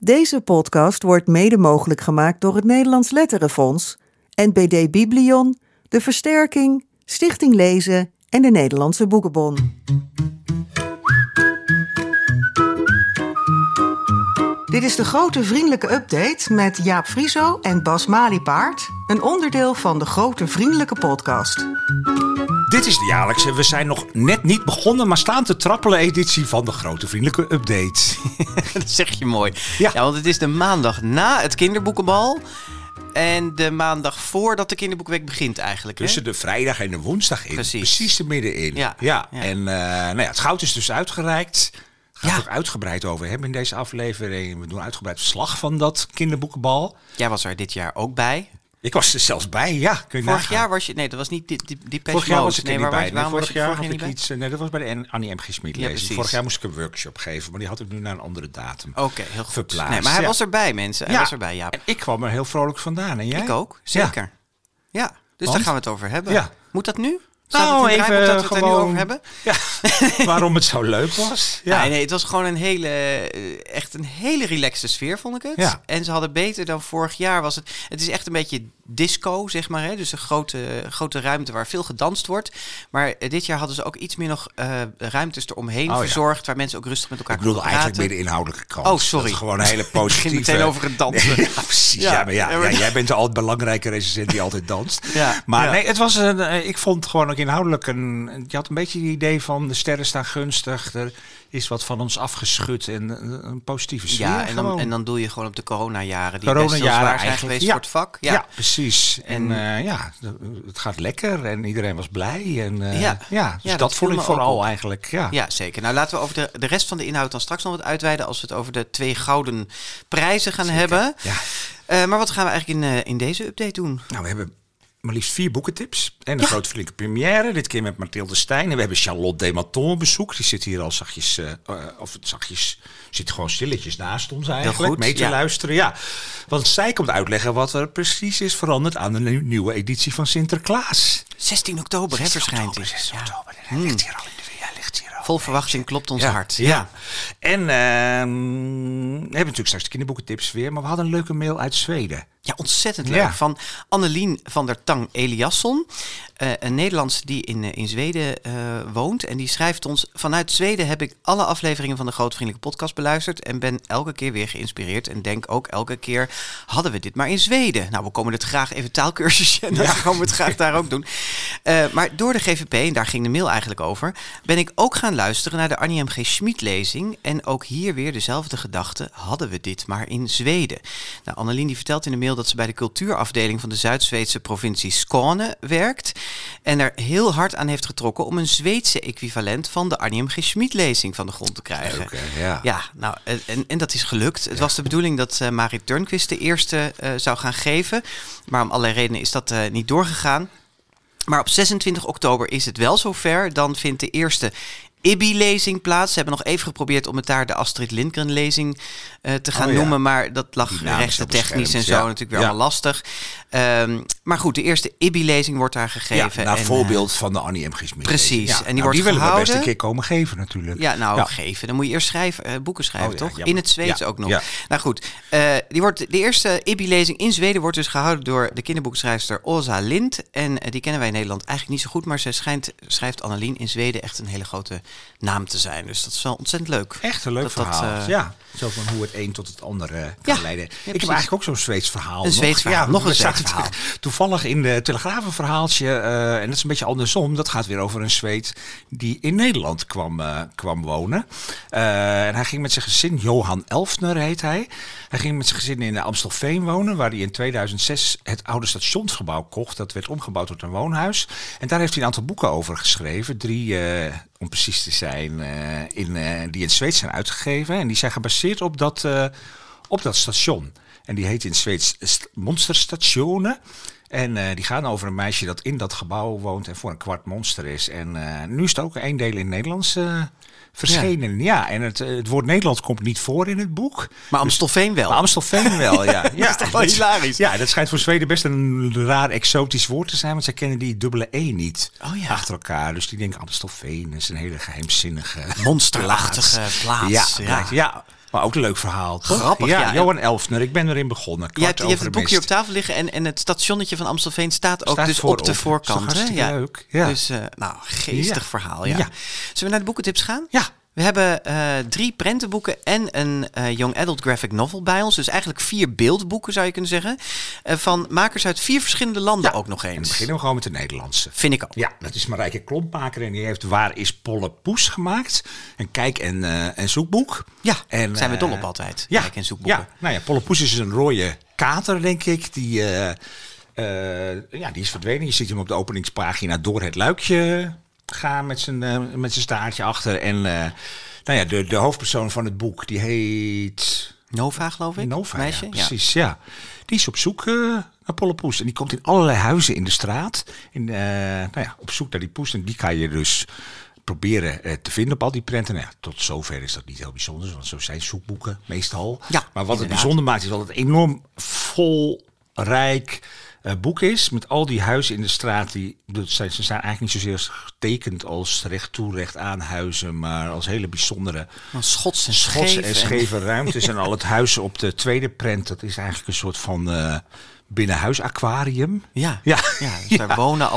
Deze podcast wordt mede mogelijk gemaakt door het Nederlands Letterenfonds, NBD Biblion, de Versterking, Stichting Lezen en de Nederlandse Boekenbon. Dit is de Grote Vriendelijke Update met Jaap Friso en Bas Maliepaard, een onderdeel van de Grote Vriendelijke Podcast. Dit is de jaarlijkse, we zijn nog net niet begonnen, maar staan te trappelen editie van de Grote Vriendelijke Update. Dat zeg je mooi. Ja, want het is de maandag na het kinderboekenbal en de maandag voordat de kinderboekenweek begint eigenlijk. Tussen de vrijdag en de woensdag in, precies er middenin. Ja. En het goud is dus uitgereikt. Daar gaan we ook uitgebreid over hebben in deze aflevering. We doen uitgebreid verslag van dat kinderboekenbal. Jij was er dit jaar ook bij. Ik was er zelfs bij, kun je vorig nagaan. Jaar was je... Nee, dat was niet die page. Vorig jaar was ik er niet bij. Vorig jaar had ik iets... Nee, dat was bij de Annie M.G. Schmidt lezen. Vorig jaar moest ik een workshop geven, maar die had ik nu naar een andere datum heel goed. Verplaatst. Nee, maar hij was erbij, mensen. Hij was erbij, Jaap. En ik kwam er heel vrolijk vandaan. En jij? Ik ook, zeker. Ja, dus daar gaan we het over hebben. Ja. Moet dat nu? Nou, even we het gewoon... er nu over hebben? Ja. Waarom het zo leuk was? Ja. Nee, het was gewoon een hele relaxte sfeer, vond ik het. Ja. En ze hadden beter dan vorig jaar. Het is echt een beetje disco, zeg maar. Hè? Dus een grote ruimte waar veel gedanst wordt. Maar dit jaar hadden ze ook iets meer nog ruimtes eromheen verzorgd... waar mensen ook rustig met elkaar konden praten. Ik bedoel eigenlijk meer de inhoudelijke kant. Oh, sorry. Dat is gewoon een hele positieve... Ik ging meteen over het dansen. Ja, precies. Ja. Ja, jij bent altijd belangrijke recensent die altijd danst. Ja. Maar nee, het was ik vond gewoon ook inhoudelijk je had een beetje het idee van... de sterren staan gunstig, er is wat van ons afgeschud... en een positieve sfeer. Ja, en dan doe je gewoon op de coronajaren... die best heel zwaar zijn geweest voor het vak. Ja, precies. Precies. En het gaat lekker en iedereen was blij. Dus dat vond ik vooral eigenlijk. Ja, zeker. Nou, laten we over de rest van de inhoud dan straks nog wat uitweiden... als we het over de 2 gouden prijzen gaan hebben. Ja. Maar wat gaan we eigenlijk in deze update doen? Nou, we hebben maar liefst 4 boekentips. En een grote flinke première, dit keer met Mathilde Stein. En we hebben Charlotte Dematons op bezoek. Die zit hier al zachtjes, zit gewoon stilletjes naast ons eigenlijk. Goed, mee te luisteren, Want zij komt uitleggen wat er precies is veranderd aan de nieuwe editie van Sinterklaas. 16 oktober, hè, verschijnt hij. 16 oktober, hij ligt hier al in de weer. Vol verwachting klopt ons hart. Ja. En we hebben natuurlijk straks de kinderboekentips weer. Maar we hadden een leuke mail uit Zweden. Ja, ontzettend leuk. Van Annelien van der Tang-Eliasson. Een Nederlands die in Zweden woont. En die schrijft ons... Vanuit Zweden heb ik alle afleveringen van de Groot Vriendelijke Podcast beluisterd. En ben elke keer weer geïnspireerd. En denk ook elke keer... Hadden we dit maar in Zweden? Nou, we komen het graag even taalkursusje. En dan gaan we het graag daar ook doen. Maar door de GVP, en daar ging de mail eigenlijk over... ben ik ook gaan luisteren naar de Annie M.G. Schmidt-lezing. En ook hier weer dezelfde gedachte. Hadden we dit maar in Zweden? Nou, Annelien die vertelt in de mail... dat ze bij de cultuurafdeling van de Zuid-Zweedse provincie Skåne werkt... en er heel hard aan heeft getrokken om een Zweedse equivalent... van de Annie M.G. Schmidt-lezing van de grond te krijgen. En dat is gelukt. Het was de bedoeling dat Margit Tornqvist de eerste zou gaan geven... maar om allerlei redenen is dat niet doorgegaan. Maar op 26 oktober is het wel zover. Dan vindt de eerste... IBI-lezing plaats. Ze hebben nog even geprobeerd om het daar de Astrid Lindgren-lezing te gaan noemen. Maar dat lag rechtentechnisch en zo natuurlijk weer allemaal lastig. Maar goed, de eerste IBI-lezing wordt daar gegeven. Ja, naar voorbeeld van de Annie M.G. Schmidt. Precies. Ja. En die wordt gehouden. Die willen we best een keer komen geven natuurlijk. Ja, geven. Dan moet je eerst boeken schrijven, toch? In het Zweeds ook nog. Ja. Nou goed, de eerste IBI-lezing in Zweden wordt dus gehouden door de kinderboekschrijfster Åsa Lind. En die kennen wij in Nederland eigenlijk niet zo goed. Maar ze schrijft Annelien in Zweden echt een hele grote... naam te zijn. Dus dat is wel ontzettend leuk. Echt een leuk verhaal. Zo van hoe het een tot het andere kan leiden. Ja, ik heb eigenlijk ook zo'n Zweeds verhaal. Nog een Zweeds verhaal. Toevallig in de Telegraaf een verhaaltje. En dat is een beetje andersom. Dat gaat weer over een Zweed die in Nederland kwam wonen. En hij ging met zijn gezin, Johan Elfner heet hij. Hij ging met zijn gezin in Amstelveen wonen. Waar hij in 2006 het oude stationsgebouw kocht. Dat werd omgebouwd tot een woonhuis. En daar heeft hij een aantal boeken over geschreven. 3... om precies te zijn, die in het Zweeds zijn uitgegeven. En die zijn gebaseerd op dat station. En die heet in het Zweeds Monsterstationen. En die gaan over een meisje dat in dat gebouw woont en voor een kwart monster is. En nu is het ook een deel in het Nederlands verschenen. Ja, en het woord Nederland komt niet voor in het boek. Maar Amstelveen wel. Maar Amstelveen wel, ja. Dat is toch wel hilarisch. Ja, dat schijnt voor Zweden best een raar exotisch woord te zijn. Want zij kennen die dubbele E niet achter elkaar. Dus die denken Amstelveen is een hele geheimzinnige... monsterachtige plaats. Ja. Maar ook een leuk verhaal. Toch? Grappig. Ja, ja. Johan Elfner, ik ben erin begonnen. Ja, je hebt het boekje op tafel liggen en het stationnetje van Amstelveen staat ook dus op de voorkant. Dat is leuk. Ja. Dus, geestig verhaal. Ja. Zullen we naar de boekentips gaan? Ja. We hebben 3 prentenboeken en een young adult graphic novel bij ons. Dus eigenlijk 4 beeldboeken, zou je kunnen zeggen. Van makers uit 4 verschillende landen ook nog eens. En dan beginnen we gewoon met de Nederlandse. Vind ik ook. Ja, dat is Marijke Klompmaker. En die heeft Waar is Polle Poes gemaakt. Een kijk- en zoekboek. Ja, en zijn we dol op altijd. Ja, kijk- en zoekboeken. Ja, nou ja, Polle Poes is een rode kater, denk ik, die... die is verdwenen. Je ziet hem op de openingspagina door het luikje... gaan met zijn staartje achter. En de hoofdpersoon van het boek, die heet... Nova, geloof ik. Nova, meisje, ja, precies, ja. Die is op zoek naar Polle Poes. En die komt in allerlei huizen in de straat. En, op zoek naar die poes. En die kan je dus proberen te vinden op al die prenten. Nou, tot zover is dat niet heel bijzonder. Want zo zijn zoekboeken meestal. Ja, maar wat het bijzonder maakt, is dat het enorm vol, rijk... boek is, met al die huizen in de straat. Ze zijn eigenlijk niet zozeer getekend als recht toe, recht aan huizen, maar als hele bijzondere schots en scheve ruimtes. En al het huizen op de tweede prent, dat is eigenlijk een soort van binnenhuisaquarium. Ja. Daar wonen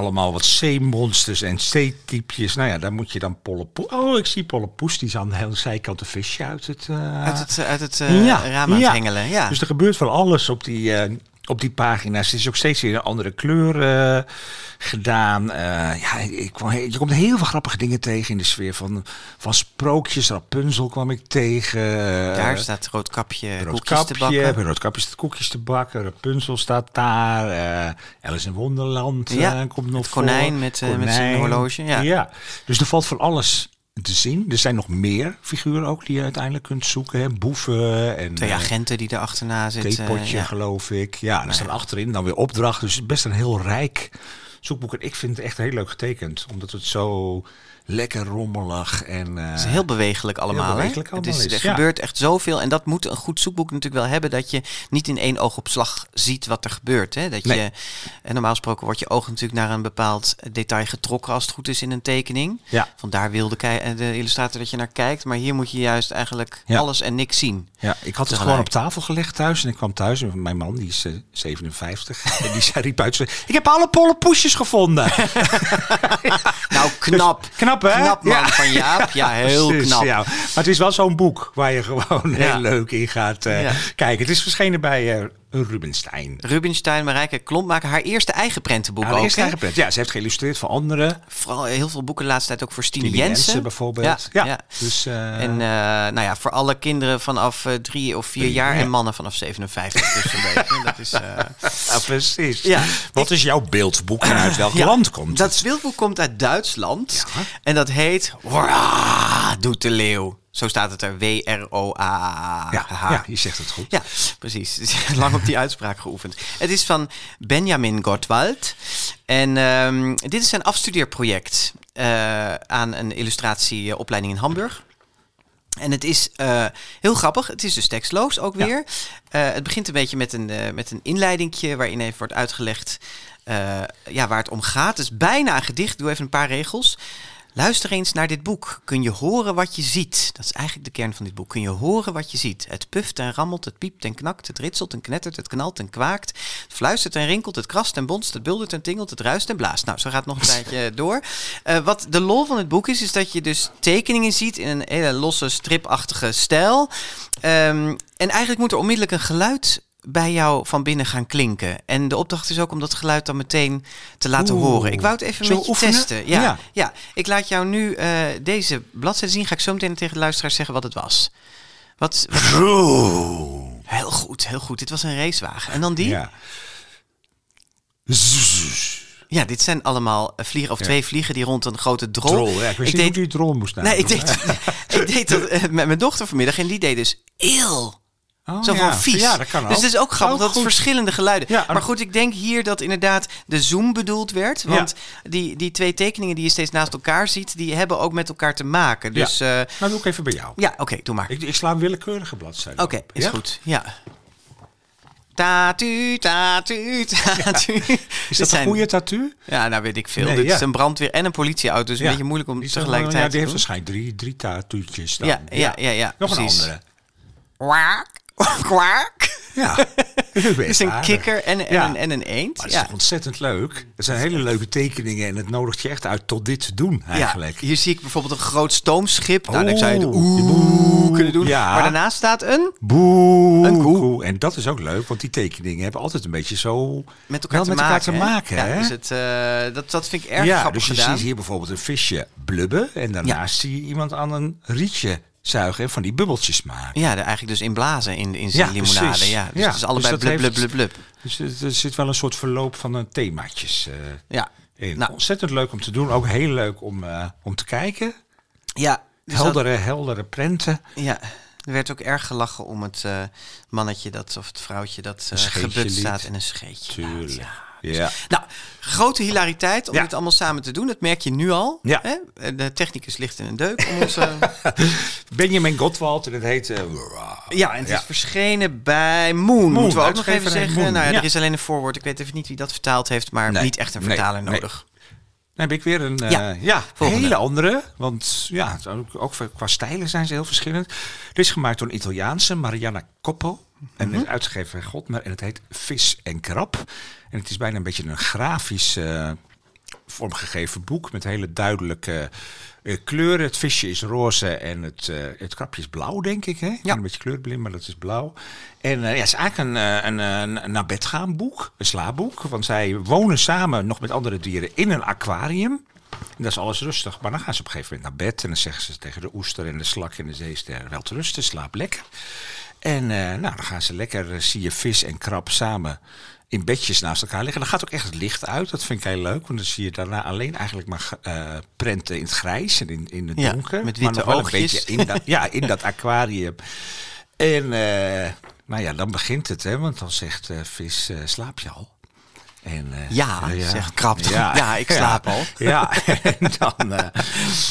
allemaal wat zeemonsters en zeetypjes. Nou ja, daar moet je dan Polle Poes... Oh, ik zie Polle Poes, die is aan de hele zijkant een visje uit het raam aan het hengelen. Ja. Dus er gebeurt van alles op die... Op die pagina's. Het is ook steeds weer een andere kleur gedaan. Je komt heel veel grappige dingen tegen in de sfeer van sprookjes. Rapunzel kwam ik tegen. Daar staat Roodkapje staat koekjes te bakken. Rapunzel staat daar. Alice in Wonderland komt nog voor. Konijn met zijn horloge. Ja. Dus er valt van alles te zien. Er zijn nog meer figuren ook die je uiteindelijk kunt zoeken. Hè? Boeven en... 2 agenten die erachterna zitten. Theepotje, geloof ik. Ja, daar staan achterin dan weer opdrachten. Dus best een heel rijk zoekboek. En ik vind het echt heel leuk getekend. Omdat het zo lekker rommelig en... het is heel bewegelijk allemaal. Er gebeurt echt zoveel. En dat moet een goed zoekboek natuurlijk wel hebben. Dat je niet in één oogopslag ziet wat er gebeurt. Hè? En normaal gesproken wordt je oog natuurlijk naar een bepaald detail getrokken. Als het goed is in een tekening. Ja. Vandaar wil de illustrator dat je naar kijkt. Maar hier moet je juist eigenlijk alles en niks zien. Ja, ik had het gewoon op tafel gelegd thuis. En ik kwam thuis. En mijn man, die is 57. En die riep uit. Ik heb alle Polle Poesjes gevonden. Nou, knap. Dus, knap, hè? Knap man van Jaap. Ja, heel knap. Ja. Maar het is wel zo'n boek waar je gewoon heel leuk in gaat kijken. Het is verschenen bij... Rubinstein, Marijke Klompmaker, haar eerste eigen prentenboek ook. Ze heeft geïllustreerd voor anderen. Vooral heel veel boeken laatst tijd ook voor Stine Jensen bijvoorbeeld. Ja. Dus, voor alle kinderen vanaf 3 of 4 jaar en mannen vanaf 57. Dus een beetje. Dat is, precies. Ja. Wat is jouw beeldboek en uit welk land komt het? Dat beeldboek komt uit Duitsland en dat heet Hoera, doet de leeuw. Zo staat het er, W-R-O-A-H. Ja, je zegt het goed. Ja, precies. Lang op die uitspraak geoefend. Het is van Benjamin Gottwald. En dit is zijn afstudeerproject aan een illustratieopleiding in Hamburg. En het is heel grappig. Het is dus tekstloos ook weer. Ja. Het begint een beetje met een inleidingje waarin even wordt uitgelegd waar het om gaat. Het is bijna een gedicht. Doe even een paar regels. Luister eens naar dit boek. Kun je horen wat je ziet? Dat is eigenlijk de kern van dit boek. Kun je horen wat je ziet? Het puft en rammelt, het piept en knakt, het ritselt en knettert, het knalt en kwaakt. Het fluistert en rinkelt, het krast en bonst, het buldert en tingelt, het ruist en blaast. Nou, zo gaat het nog een tijdje door. Wat de lol van het boek is dat je dus tekeningen ziet in een hele losse stripachtige stijl. En eigenlijk moet er onmiddellijk een geluid bij jou van binnen gaan klinken. En de opdracht is ook om dat geluid dan meteen te laten horen. Ik wou het even met je testen. Ja. Ik laat jou nu deze bladzijde zien. Ga ik zo meteen tegen de luisteraars zeggen wat het was. Wat... Heel goed, heel goed. Dit was een racewagen. En dan die? Ja. Ja, dit zijn allemaal vliegen of 2 vliegen die rond een grote drol. Ik wist niet hoe die drol moest nadoen. Nee, ik deed dat met mijn dochter vanmiddag en die deed dus eel. Oh, zo van vies. Ja, dat kan ook. Dus het is ook grappig dat verschillende geluiden. Ja, maar goed, ik denk hier dat inderdaad de zoom bedoeld werd. Want die 2 tekeningen die je steeds naast elkaar ziet, die hebben ook met elkaar te maken. Dus, nou, doe ik even bij jou. Ja, oké, doe maar. Ik sla een willekeurige bladzijde. Oké, is goed. Ja. Tatu, tatu, tatu. Ja. Is dat een goede tatu? Ja, nou weet ik veel. Nee, dit is een brandweer- en een politieauto. Dus een beetje moeilijk om tegelijkertijd te doen. Die heeft waarschijnlijk drie tatuutjes dan. Ja. Nog precies. Een andere. Kwaak, kwaak. Ja, dat is een kikker en een eend. Maar het is toch ontzettend leuk. Het zijn hele leuke tekeningen en het nodigt je echt uit tot dit te doen eigenlijk. Ja, hier zie ik bijvoorbeeld een groot stoomschip. Nou, dan zou je de oeh kunnen doen. Ja. Maar daarnaast staat een boe. Een koe. En dat is ook leuk, want die tekeningen hebben altijd een beetje zo met elkaar te maken. Ja, hè? Dus dat vind ik erg grappig dus gedaan. Je ziet hier bijvoorbeeld een visje blubben en daarnaast zie je iemand aan een rietje zuigen en van die bubbeltjes maken. Ja, eigenlijk dus inblazen in zijn limonade. Precies. Ja, dus het is allebei dus blub, blub, blub, blub. Dus er zit wel een soort verloop van themaatjes in. Nou. Ontzettend leuk om te doen. Ook heel leuk om te kijken. Ja. Dus heldere prenten. Ja. Er werd ook erg gelachen om het mannetje of het vrouwtje dat gebut staat en een scheetje. Tuurlijk. Ja. Nou, grote hilariteit om dit allemaal samen te doen. Dat merk je nu al. Ja. Hè? De technicus ligt in een deuk. Om onze Benjamin Gottwald en het heet... en het is verschenen bij Moon. Moeten we ook nog even zeggen. Nou, er is alleen een voorwoord. Ik weet even niet wie dat vertaald heeft, maar niet echt een vertaler nodig. Dan heb ik weer een hele andere. Want ook qua stijlen zijn ze heel verschillend. Dit is gemaakt door een Italiaanse, Mariana Coppo. En het is uitgegeven bij Godmer. En het heet Vis en Krab. En het is bijna een beetje een grafisch vormgegeven boek. Met hele duidelijke kleuren. Het visje is roze en het krabje is blauw, denk ik. Hè? Ja. Een beetje kleurblind, maar dat is blauw. En het is eigenlijk een naar bed gaan boek. Een slaapboek. Want zij wonen samen nog met andere dieren in een aquarium. En dat is alles rustig. Maar dan gaan ze op een gegeven moment naar bed. En dan zeggen ze tegen de oester en de slak en de zeester: wel te rusten, slaap lekker. En dan gaan ze lekker, zie je vis en krab samen in bedjes naast elkaar liggen. Dan gaat ook echt het licht uit. Dat vind ik heel leuk. Want dan zie je daarna alleen eigenlijk maar prenten in het grijs en in het donker. Met witte oogjes. In dat aquarium. En dan begint het. Hè, want dan zegt vis, slaap je al? En, zegt krab. Ja, ik slaap al. Ja, en dan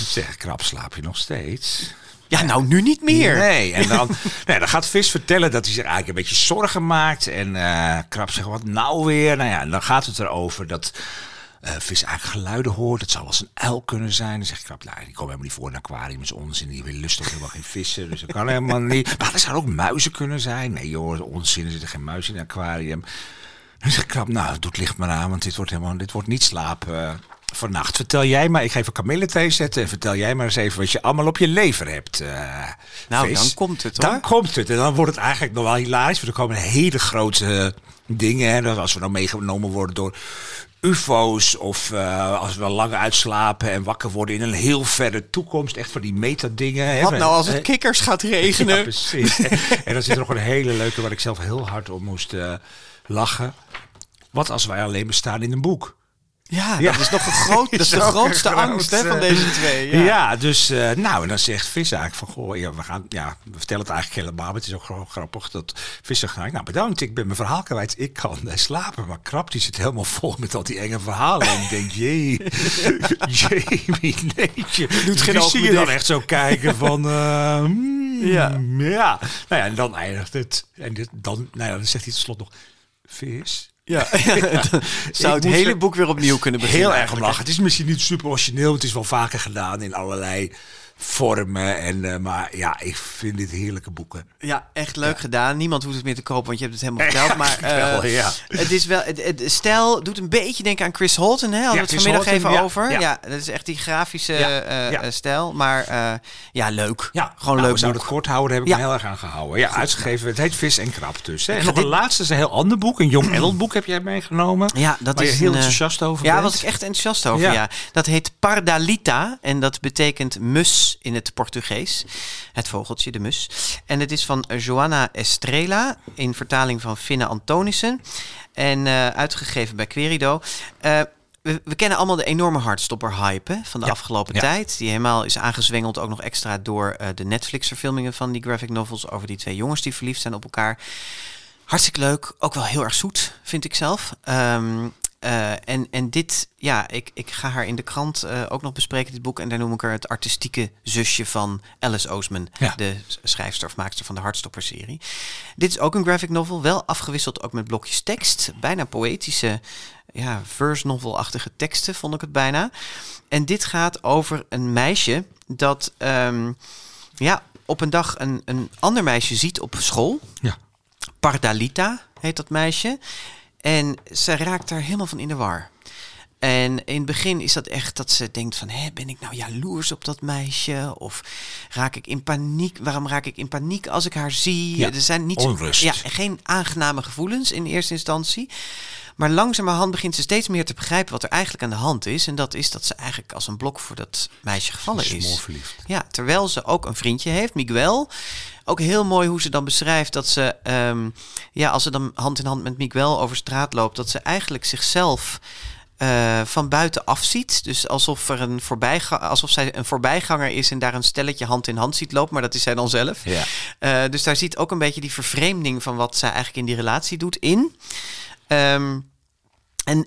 zegt krab, slaap je nog steeds? Ja, nou nu niet meer. Nee, en dan gaat vis vertellen dat hij zich eigenlijk een beetje zorgen maakt. En krab zegt, wat nou weer? Nou ja, en dan gaat het erover dat vis eigenlijk geluiden hoort. Het zou wel eens een uil kunnen zijn. Dan zegt krab, nou, die komen helemaal niet voor in een aquarium. Is onzin, die lust ook helemaal geen vissen. Dus dat kan helemaal niet. Maar er zouden ook muizen kunnen zijn. Nee joh, onzin, er zitten geen muizen in een aquarium. Dan zegt krab, nou, doe het licht maar aan, want dit wordt niet slaap. Vannacht, vertel jij maar, ik ga even kamillethee zetten en vertel jij maar eens even wat je allemaal op je lever hebt. Vis. Dan komt het hoor. Dan komt het en dan wordt het eigenlijk nog wel hilarisch, want er komen hele grote dingen. Hè, als we nou meegenomen worden door ufo's of als we wel lang uitslapen en wakker worden in een heel verre toekomst. Echt van die metadingen. Wat nou als het kikkers gaat regenen? Ja, precies. En dan zit er nog een hele leuke waar ik zelf heel hard om moest lachen. Wat als wij alleen bestaan in een boek? Ja, dat is nog de grootste angst van deze twee. Ja, dus en dan zegt Vis eigenlijk van, goh, we vertellen het eigenlijk helemaal, maar het is ook gewoon grappig dat Vis zegt, nou bedankt, ik ben mijn verhaal kwijt, ik kan slapen. Maar Krab, die zit helemaal vol met al die enge verhalen. En ik denk, Jamie, neetje. Die zie je dan echt zo kijken van, en dan eindigt het. En dan zegt hij tot slot nog, Vis... zou het hele boek weer opnieuw kunnen beginnen. Heel erg om lachen. Het is misschien niet super origineel. Het is wel vaker gedaan in allerlei vormen. En, maar ik vind dit heerlijke boeken. Ja, echt leuk gedaan. Niemand hoeft het meer te kopen, want je hebt het helemaal verteld. Maar het is wel... Het stijl doet een beetje denken aan Chris Holten. Hè? Hadden we het vanmiddag even over. Ja. Dat is echt die grafische stijl. Maar leuk. Ja, gewoon leuk. We zouden het kort houden, heb ik me heel erg aan gehouden. Ja, goed, uitgegeven. Nou. Het heet Vis en Krab dus. Hè? En nog een laatste is een heel ander boek. Een jong elfboek heb jij meegenomen. Ja, dat is je heel enthousiast over. Ja, daar was ik echt enthousiast over. Ja. Dat heet Pardalita. En dat betekent mus in het Portugees. Het vogeltje, de mus. En het is van Joana Estrela, in vertaling van Finne Antonissen. En uitgegeven bij Querido. We kennen allemaal de enorme hardstopper-hype van de afgelopen tijd. Die helemaal is aangezwengeld ook nog extra door de Netflix-verfilmingen van die graphic novels over die twee jongens die verliefd zijn op elkaar. Hartstikke leuk. Ook wel heel erg zoet, vind ik zelf. En dit, ja, ik ga haar in de krant ook nog bespreken, dit boek. En daar noem ik haar het artistieke zusje van Alice Oseman. Ja. De schrijfster of maakster van de Hartstopper-serie. Dit is ook een graphic novel, wel afgewisseld ook met blokjes tekst. Bijna poëtische, ja, verse novel-achtige teksten, vond ik het bijna. En dit gaat over een meisje dat op een dag een ander meisje ziet op school. Ja. Pardalita heet dat meisje. En ze raakt daar helemaal van in de war. En in het begin is dat echt dat ze denkt van... ben ik nou jaloers op dat meisje? Of raak ik in paniek? Waarom raak ik in paniek als ik haar zie? Ja, er zijn niet onrust. Geen aangename gevoelens in eerste instantie. Maar langzamerhand begint ze steeds meer te begrijpen wat er eigenlijk aan de hand is. En dat is dat ze eigenlijk als een blok voor dat meisje gevallen is. Ja, terwijl ze ook een vriendje heeft, Miguel. Ook heel mooi hoe ze dan beschrijft dat ze... als ze dan hand in hand met Miguel over straat loopt... dat ze eigenlijk zichzelf... van buiten afziet. Dus alsof zij een voorbijganger is... en daar een stelletje hand in hand ziet lopen. Maar dat is zij dan zelf. Ja. Dus daar ziet ook een beetje die vervreemding... van wat zij eigenlijk in die relatie doet in. En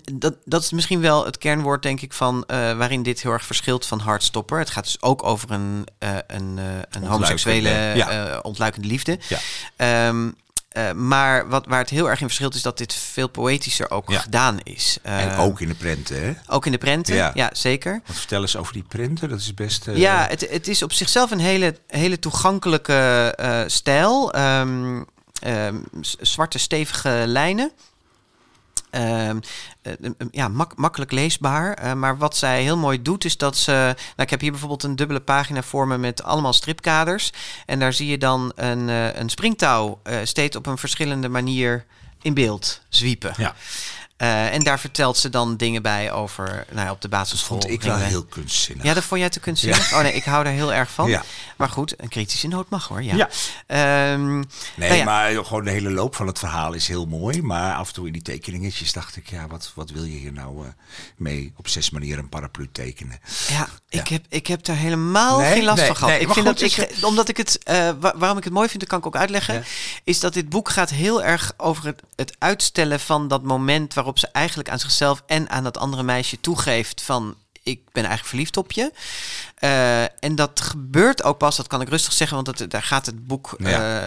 dat is misschien wel het kernwoord, denk ik... van waarin dit heel erg verschilt van Hartstopper. Het gaat dus ook over een homoseksuele ontluikende liefde. Ja. Maar waar het heel erg in verschilt is dat dit veel poëtischer ook gedaan is. En ook in de prenten, hè? Ook in de prenten, ja zeker. Wat vertel eens over die prenten, dat is best... Ja, het is op zichzelf een hele toegankelijke stijl. Zwarte stevige lijnen. Makkelijk leesbaar. Maar wat zij heel mooi doet is dat ze... ik heb hier bijvoorbeeld een dubbele pagina voor me met allemaal stripkaders. En daar zie je dan een springtouw steeds op een verschillende manier in beeld zwiepen. Ja. En daar vertelt ze dan dingen bij over op de basisschool. Dat vond ik wel heel kunstzinnig. Ja, dat vond jij te kunstzinnig? Ja. Oh nee, ik hou daar heel erg van. Ja. Maar goed, een kritische noot mag hoor. Ja. Ja. Maar gewoon de hele loop van het verhaal is heel mooi. Maar af en toe in die tekeningetjes dacht ik... wat wil je hier nou mee op 6 manieren een paraplu tekenen? Ja, ja. Ik heb daar helemaal geen last van gehad. Waarom ik het mooi vind, dat kan ik ook uitleggen... Ja. Is dat dit boek gaat heel erg over het uitstellen van dat moment... waarop ze eigenlijk aan zichzelf en aan dat andere meisje toegeeft van... ik ben eigenlijk verliefd op je. En dat gebeurt ook pas, dat kan ik rustig zeggen... want daar gaat het boek,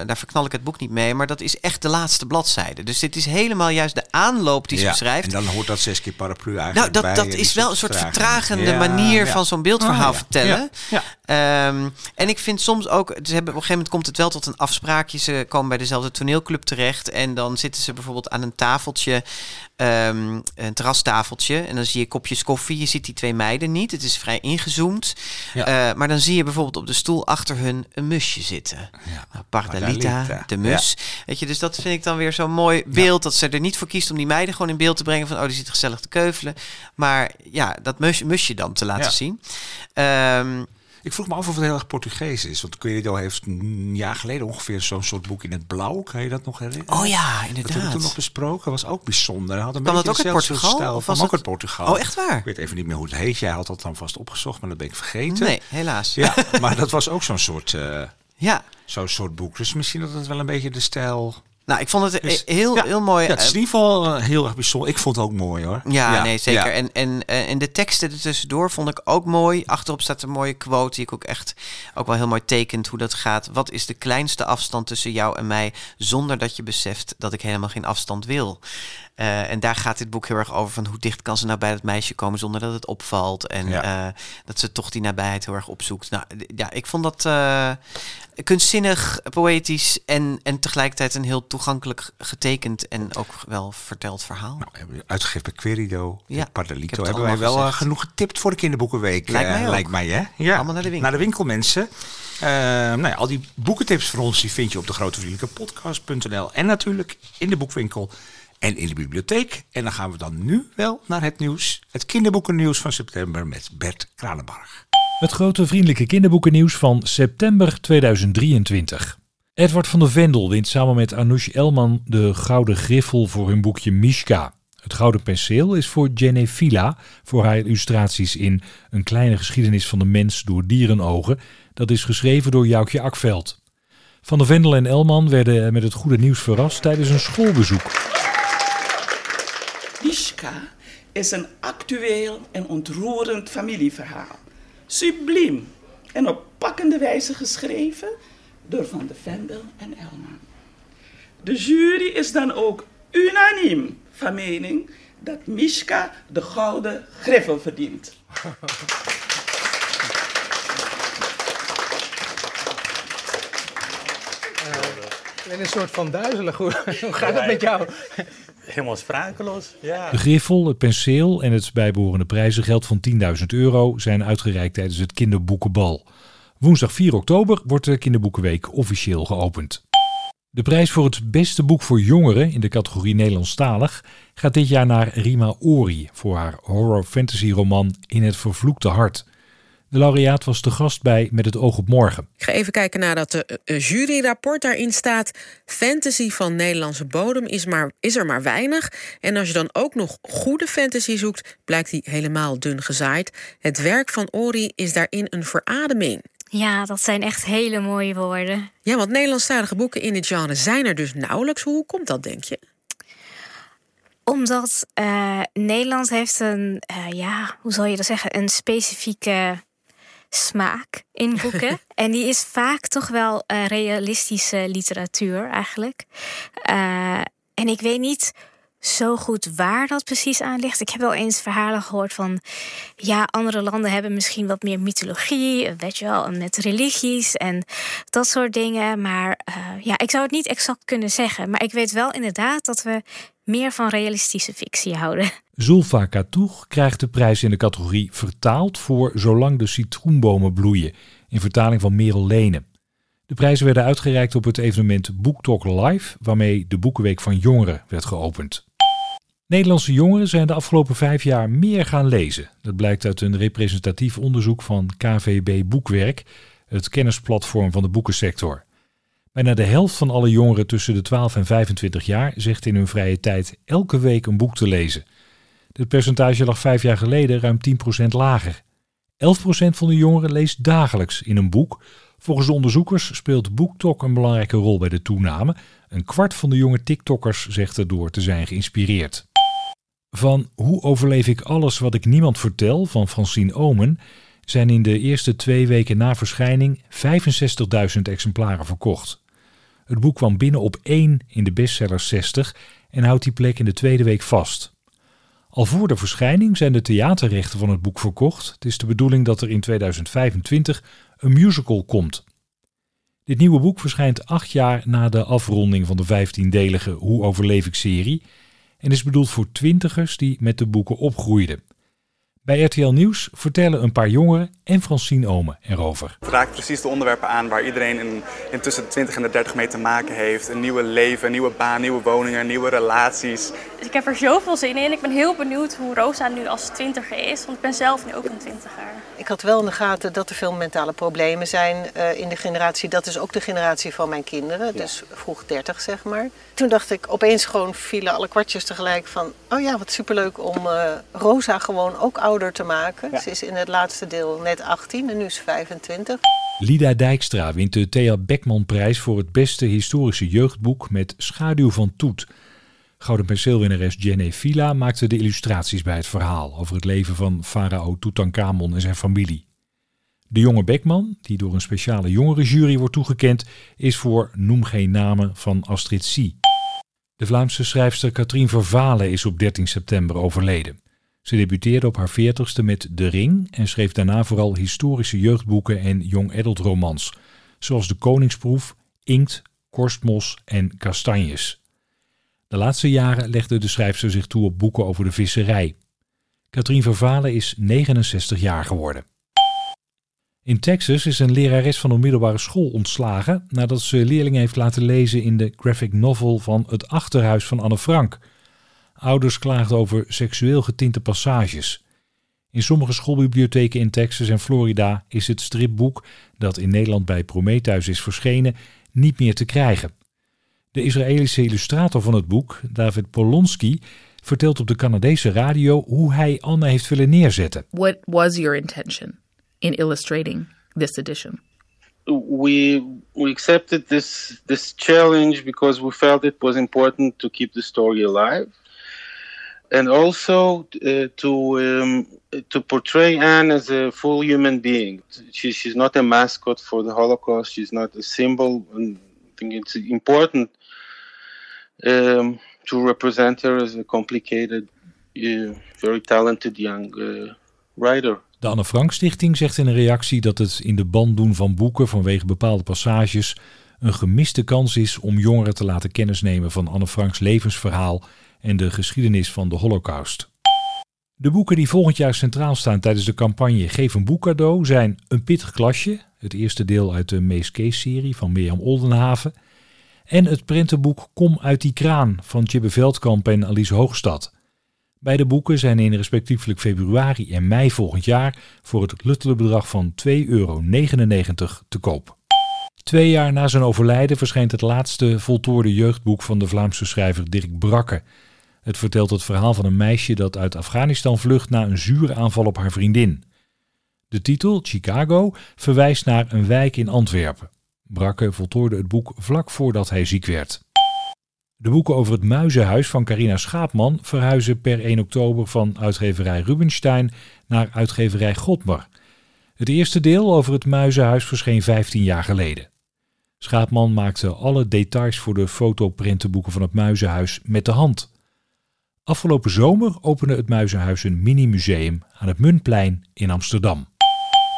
daar verknal ik het boek niet mee... maar dat is echt de laatste bladzijde. Dus dit is helemaal juist de aanloop die ze beschrijft. En dan hoort dat 6 keer paraplu eigenlijk bij. Dat is wel een soort vertragende manier van zo'n beeldverhaal vertellen. Ja. Ja. En ik vind soms ook... op een gegeven moment komt het wel tot een afspraakje. Ze komen bij dezelfde toneelclub terecht... en dan zitten ze bijvoorbeeld aan een tafeltje... een terrastafeltje. En dan zie je kopjes koffie. Je ziet die twee meiden niet. Het is vrij ingezoomd. Ja. Maar dan zie je bijvoorbeeld op de stoel achter hun een musje zitten. Ja. Pardalita, de mus. Ja. Weet je, dus dat vind ik dan weer zo'n mooi beeld. Ja. Dat ze er niet voor kiest om die meiden gewoon in beeld te brengen. Van die zit gezellig te keuvelen. Maar dat musje dan te laten zien. Ik vroeg me af of het heel erg Portugees is. Want Querido heeft een jaar geleden ongeveer zo'n soort boek in het blauw. Kan je dat nog herinneren? Oh ja, inderdaad. Dat hebben we toen nog besproken. Was ook bijzonder. Had een dat ook uit Portugal? Ook uit Portugal. Oh, echt waar? Ik weet even niet meer hoe het heet. Jij had dat dan vast opgezocht, maar dat ben ik vergeten. Nee, helaas. Ja, maar dat was ook zo'n soort, zo'n soort boek. Dus misschien dat het wel een beetje de stijl... ik vond het heel mooi. Ja, het is in ieder geval heel erg bijzonder. Ik vond het ook mooi hoor. Ja, ja. Nee, zeker. Ja. En de teksten er tussendoor vond ik ook mooi. Achterop staat een mooie quote die ik ook echt wel heel mooi tekent hoe dat gaat. Wat is de kleinste afstand tussen jou en mij zonder dat je beseft dat ik helemaal geen afstand wil? En daar gaat dit boek heel erg over van hoe dicht kan ze nou bij dat meisje komen zonder dat het opvalt. En dat ze toch die nabijheid heel erg opzoekt. Ik vond dat kunstzinnig, poëtisch en tegelijkertijd een heel toegankelijk getekend en ook wel verteld verhaal. Uitgegeven bij Querido, Pardalito. Hebben wij wel genoeg getipt voor de kinderboekenweek? Lijkt mij hè? Ja. Allemaal naar de winkel. Naar de winkel, mensen. Al die boekentips voor ons die vind je op degrotevriendelijkepodcast.nl en natuurlijk in de boekwinkel. En in de bibliotheek. En dan gaan we dan nu wel naar het nieuws. Het kinderboekennieuws van september met Bert Kranenbarg. Het grote vriendelijke kinderboekennieuws van september 2023. Edward van de Vendel wint samen met Anoush Elman de Gouden Griffel voor hun boekje Mishka. Het Gouden Penseel is voor Jenny Vila voor haar illustraties in Een kleine geschiedenis van de mens door dierenogen. Dat is geschreven door Joukje Akveld. Van de Vendel en Elman werden met het goede nieuws verrast tijdens een schoolbezoek. Mishka is een actueel en ontroerend familieverhaal. Subliem en op pakkende wijze geschreven door Van de Vendel en Elman. De jury is dan ook unaniem van mening dat Mischka de gouden griffel verdient. Ik ben een soort van duizelig. Hoe gaat het met jou? Helemaal sprakeloos. Ja. De griffel, het penseel en het bijbehorende prijzengeld van €10.000 zijn uitgereikt tijdens het kinderboekenbal. Woensdag 4 oktober wordt de Kinderboekenweek officieel geopend. De prijs voor het beste boek voor jongeren in de categorie Nederlandstalig gaat dit jaar naar Rima Orie voor haar horror-fantasy-roman In het Vervloekte Hart. De laureaat was te gast bij Met het Oog op Morgen. Ik ga even kijken naar dat juryrapport. Daarin staat: fantasy van Nederlandse bodem is er maar weinig. En als je dan ook nog goede fantasy zoekt, blijkt die helemaal dun gezaaid. Het werk van Orie is daarin een verademing. Ja, dat zijn echt hele mooie woorden. Ja, want Nederlandstalige boeken in dit genre zijn er dus nauwelijks. Hoe komt dat, denk je? Omdat Nederland heeft een specifieke smaak in boeken. En die is vaak toch wel realistische literatuur eigenlijk. En ik weet niet zo goed waar dat precies aan ligt. Ik heb wel eens verhalen gehoord van, ja, andere landen hebben misschien wat meer mythologie, weet je wel, met religies en dat soort dingen. Maar ik zou het niet exact kunnen zeggen. Maar ik weet wel inderdaad dat we meer van realistische fictie houden. Zulfa Katoeg krijgt de prijs in de categorie Vertaald voor Zolang de citroenbomen bloeien, in vertaling van Merel Lenen. De prijzen werden uitgereikt op het evenement BookTok Live, waarmee de Boekenweek van Jongeren werd geopend. Nederlandse jongeren zijn de afgelopen 5 jaar meer gaan lezen. Dat blijkt uit een representatief onderzoek van KVB Boekwerk, het kennisplatform van de boekensector. Bijna de helft van alle jongeren tussen de 12 en 25 jaar zegt in hun vrije tijd elke week een boek te lezen. Dit percentage lag 5 jaar geleden ruim 10% lager. 11% van de jongeren leest dagelijks in een boek. Volgens de onderzoekers speelt BookTok een belangrijke rol bij de toename. Een kwart van de jonge TikTokkers zegt erdoor te zijn geïnspireerd. Van Hoe overleef ik alles wat ik niemand vertel van Francine Oomen zijn in de eerste 2 weken na verschijning 65.000 exemplaren verkocht. Het boek kwam binnen op 1 in de bestsellers 60 en houdt die plek in de tweede week vast. Al voor de verschijning zijn de theaterrechten van het boek verkocht. Het is de bedoeling dat er in 2025 een musical komt. Dit nieuwe boek verschijnt 8 jaar na de afronding van de 15-delige Hoe overleef ik serie en is bedoeld voor 20ers die met de boeken opgroeiden. Bij RTL Nieuws vertellen een paar jongeren en Francine Oomen erover. Het raakt precies de onderwerpen aan waar iedereen in tussen de 20 en de 30 mee te maken heeft. Een nieuwe leven, een nieuwe baan, nieuwe woningen, nieuwe relaties. Ik heb er zoveel zin in. Ik ben heel benieuwd hoe Rosa nu als 20er is, want ik ben zelf nu ook een 20er. Ik had wel in de gaten dat er veel mentale problemen zijn in de generatie. Dat is ook de generatie van mijn kinderen, dus vroeg 30 zeg maar. Toen dacht ik, opeens gewoon vielen alle kwartjes tegelijk van, oh ja, wat superleuk om Rosa gewoon ook ouder te maken. Ja. Ze is in het laatste deel net 18 en nu is ze 25. Lida Dijkstra wint de Thea Beckmanprijs voor het beste historische jeugdboek met Schaduw van Toet. Gouden penseelwinnares Jenny Vila maakte de illustraties bij het verhaal over het leven van farao Tutankhamon en zijn familie. De jonge Beckman, die door een speciale jongerenjury wordt toegekend, is voor Noem geen namen van Astrid Cie. De Vlaamse schrijfster Katrien Vervalen is op 13 september overleden. Ze debuteerde op haar 40ste met De Ring en schreef daarna vooral historische jeugdboeken en young adult romans, zoals De Koningsproef, Inkt, Korstmos en Kastanjes. De laatste jaren legde de schrijfster zich toe op boeken over de visserij. Katrien Vervalen is 69 jaar geworden. In Texas is een lerares van een middelbare school ontslagen nadat ze leerlingen heeft laten lezen in de graphic novel van Het Achterhuis van Anne Frank. Ouders klaagden over seksueel getinte passages. In sommige schoolbibliotheken in Texas en Florida is het stripboek, dat in Nederland bij Prometheus is verschenen, niet meer te krijgen. De Israëlische illustrator van het boek, David Polonsky, vertelt op de Canadese radio hoe hij Anne heeft willen neerzetten. What was your intention in illustrating this edition? We accepted this challenge because we felt it was important to keep the story alive. and also to portray Anne as a full human being. She's not a mascot for the Holocaust. She's not a symbol. And I think it's important to represent her as a complicated, very talented young writer. De Anne Frank Stichting zegt in een reactie dat het in de band doen van boeken vanwege bepaalde passages een gemiste kans is om jongeren te laten kennisnemen van Anne Franks levensverhaal en de geschiedenis van de Holocaust. De boeken die volgend jaar centraal staan tijdens de campagne Geef een boek cadeau zijn Een pittig klasje, het eerste deel uit de Mees Kees-serie van Mirjam Oldenhaven, en het prentenboek Kom uit die kraan van Tjibbe Veldkamp en Alice Hoogstad. Beide boeken zijn in respectievelijk februari en mei volgend jaar voor het luttele bedrag van €2,99 te koop. 2 jaar na zijn overlijden verschijnt het laatste voltooide jeugdboek van de Vlaamse schrijver Dirk Brakke. Het vertelt het verhaal van een meisje dat uit Afghanistan vlucht na een zuuraanval op haar vriendin. De titel, Chicago, verwijst naar een wijk in Antwerpen. Brakke voltooide het boek vlak voordat hij ziek werd. De boeken over het muizenhuis van Carina Schaapman verhuizen per 1 oktober van uitgeverij Rubinstein naar uitgeverij Godmer. Het eerste deel over het muizenhuis verscheen 15 jaar geleden. Schaapman maakte alle details voor de fotoprentenboeken van het muizenhuis met de hand. Afgelopen zomer opende het muizenhuis een mini-museum aan het Muntplein in Amsterdam.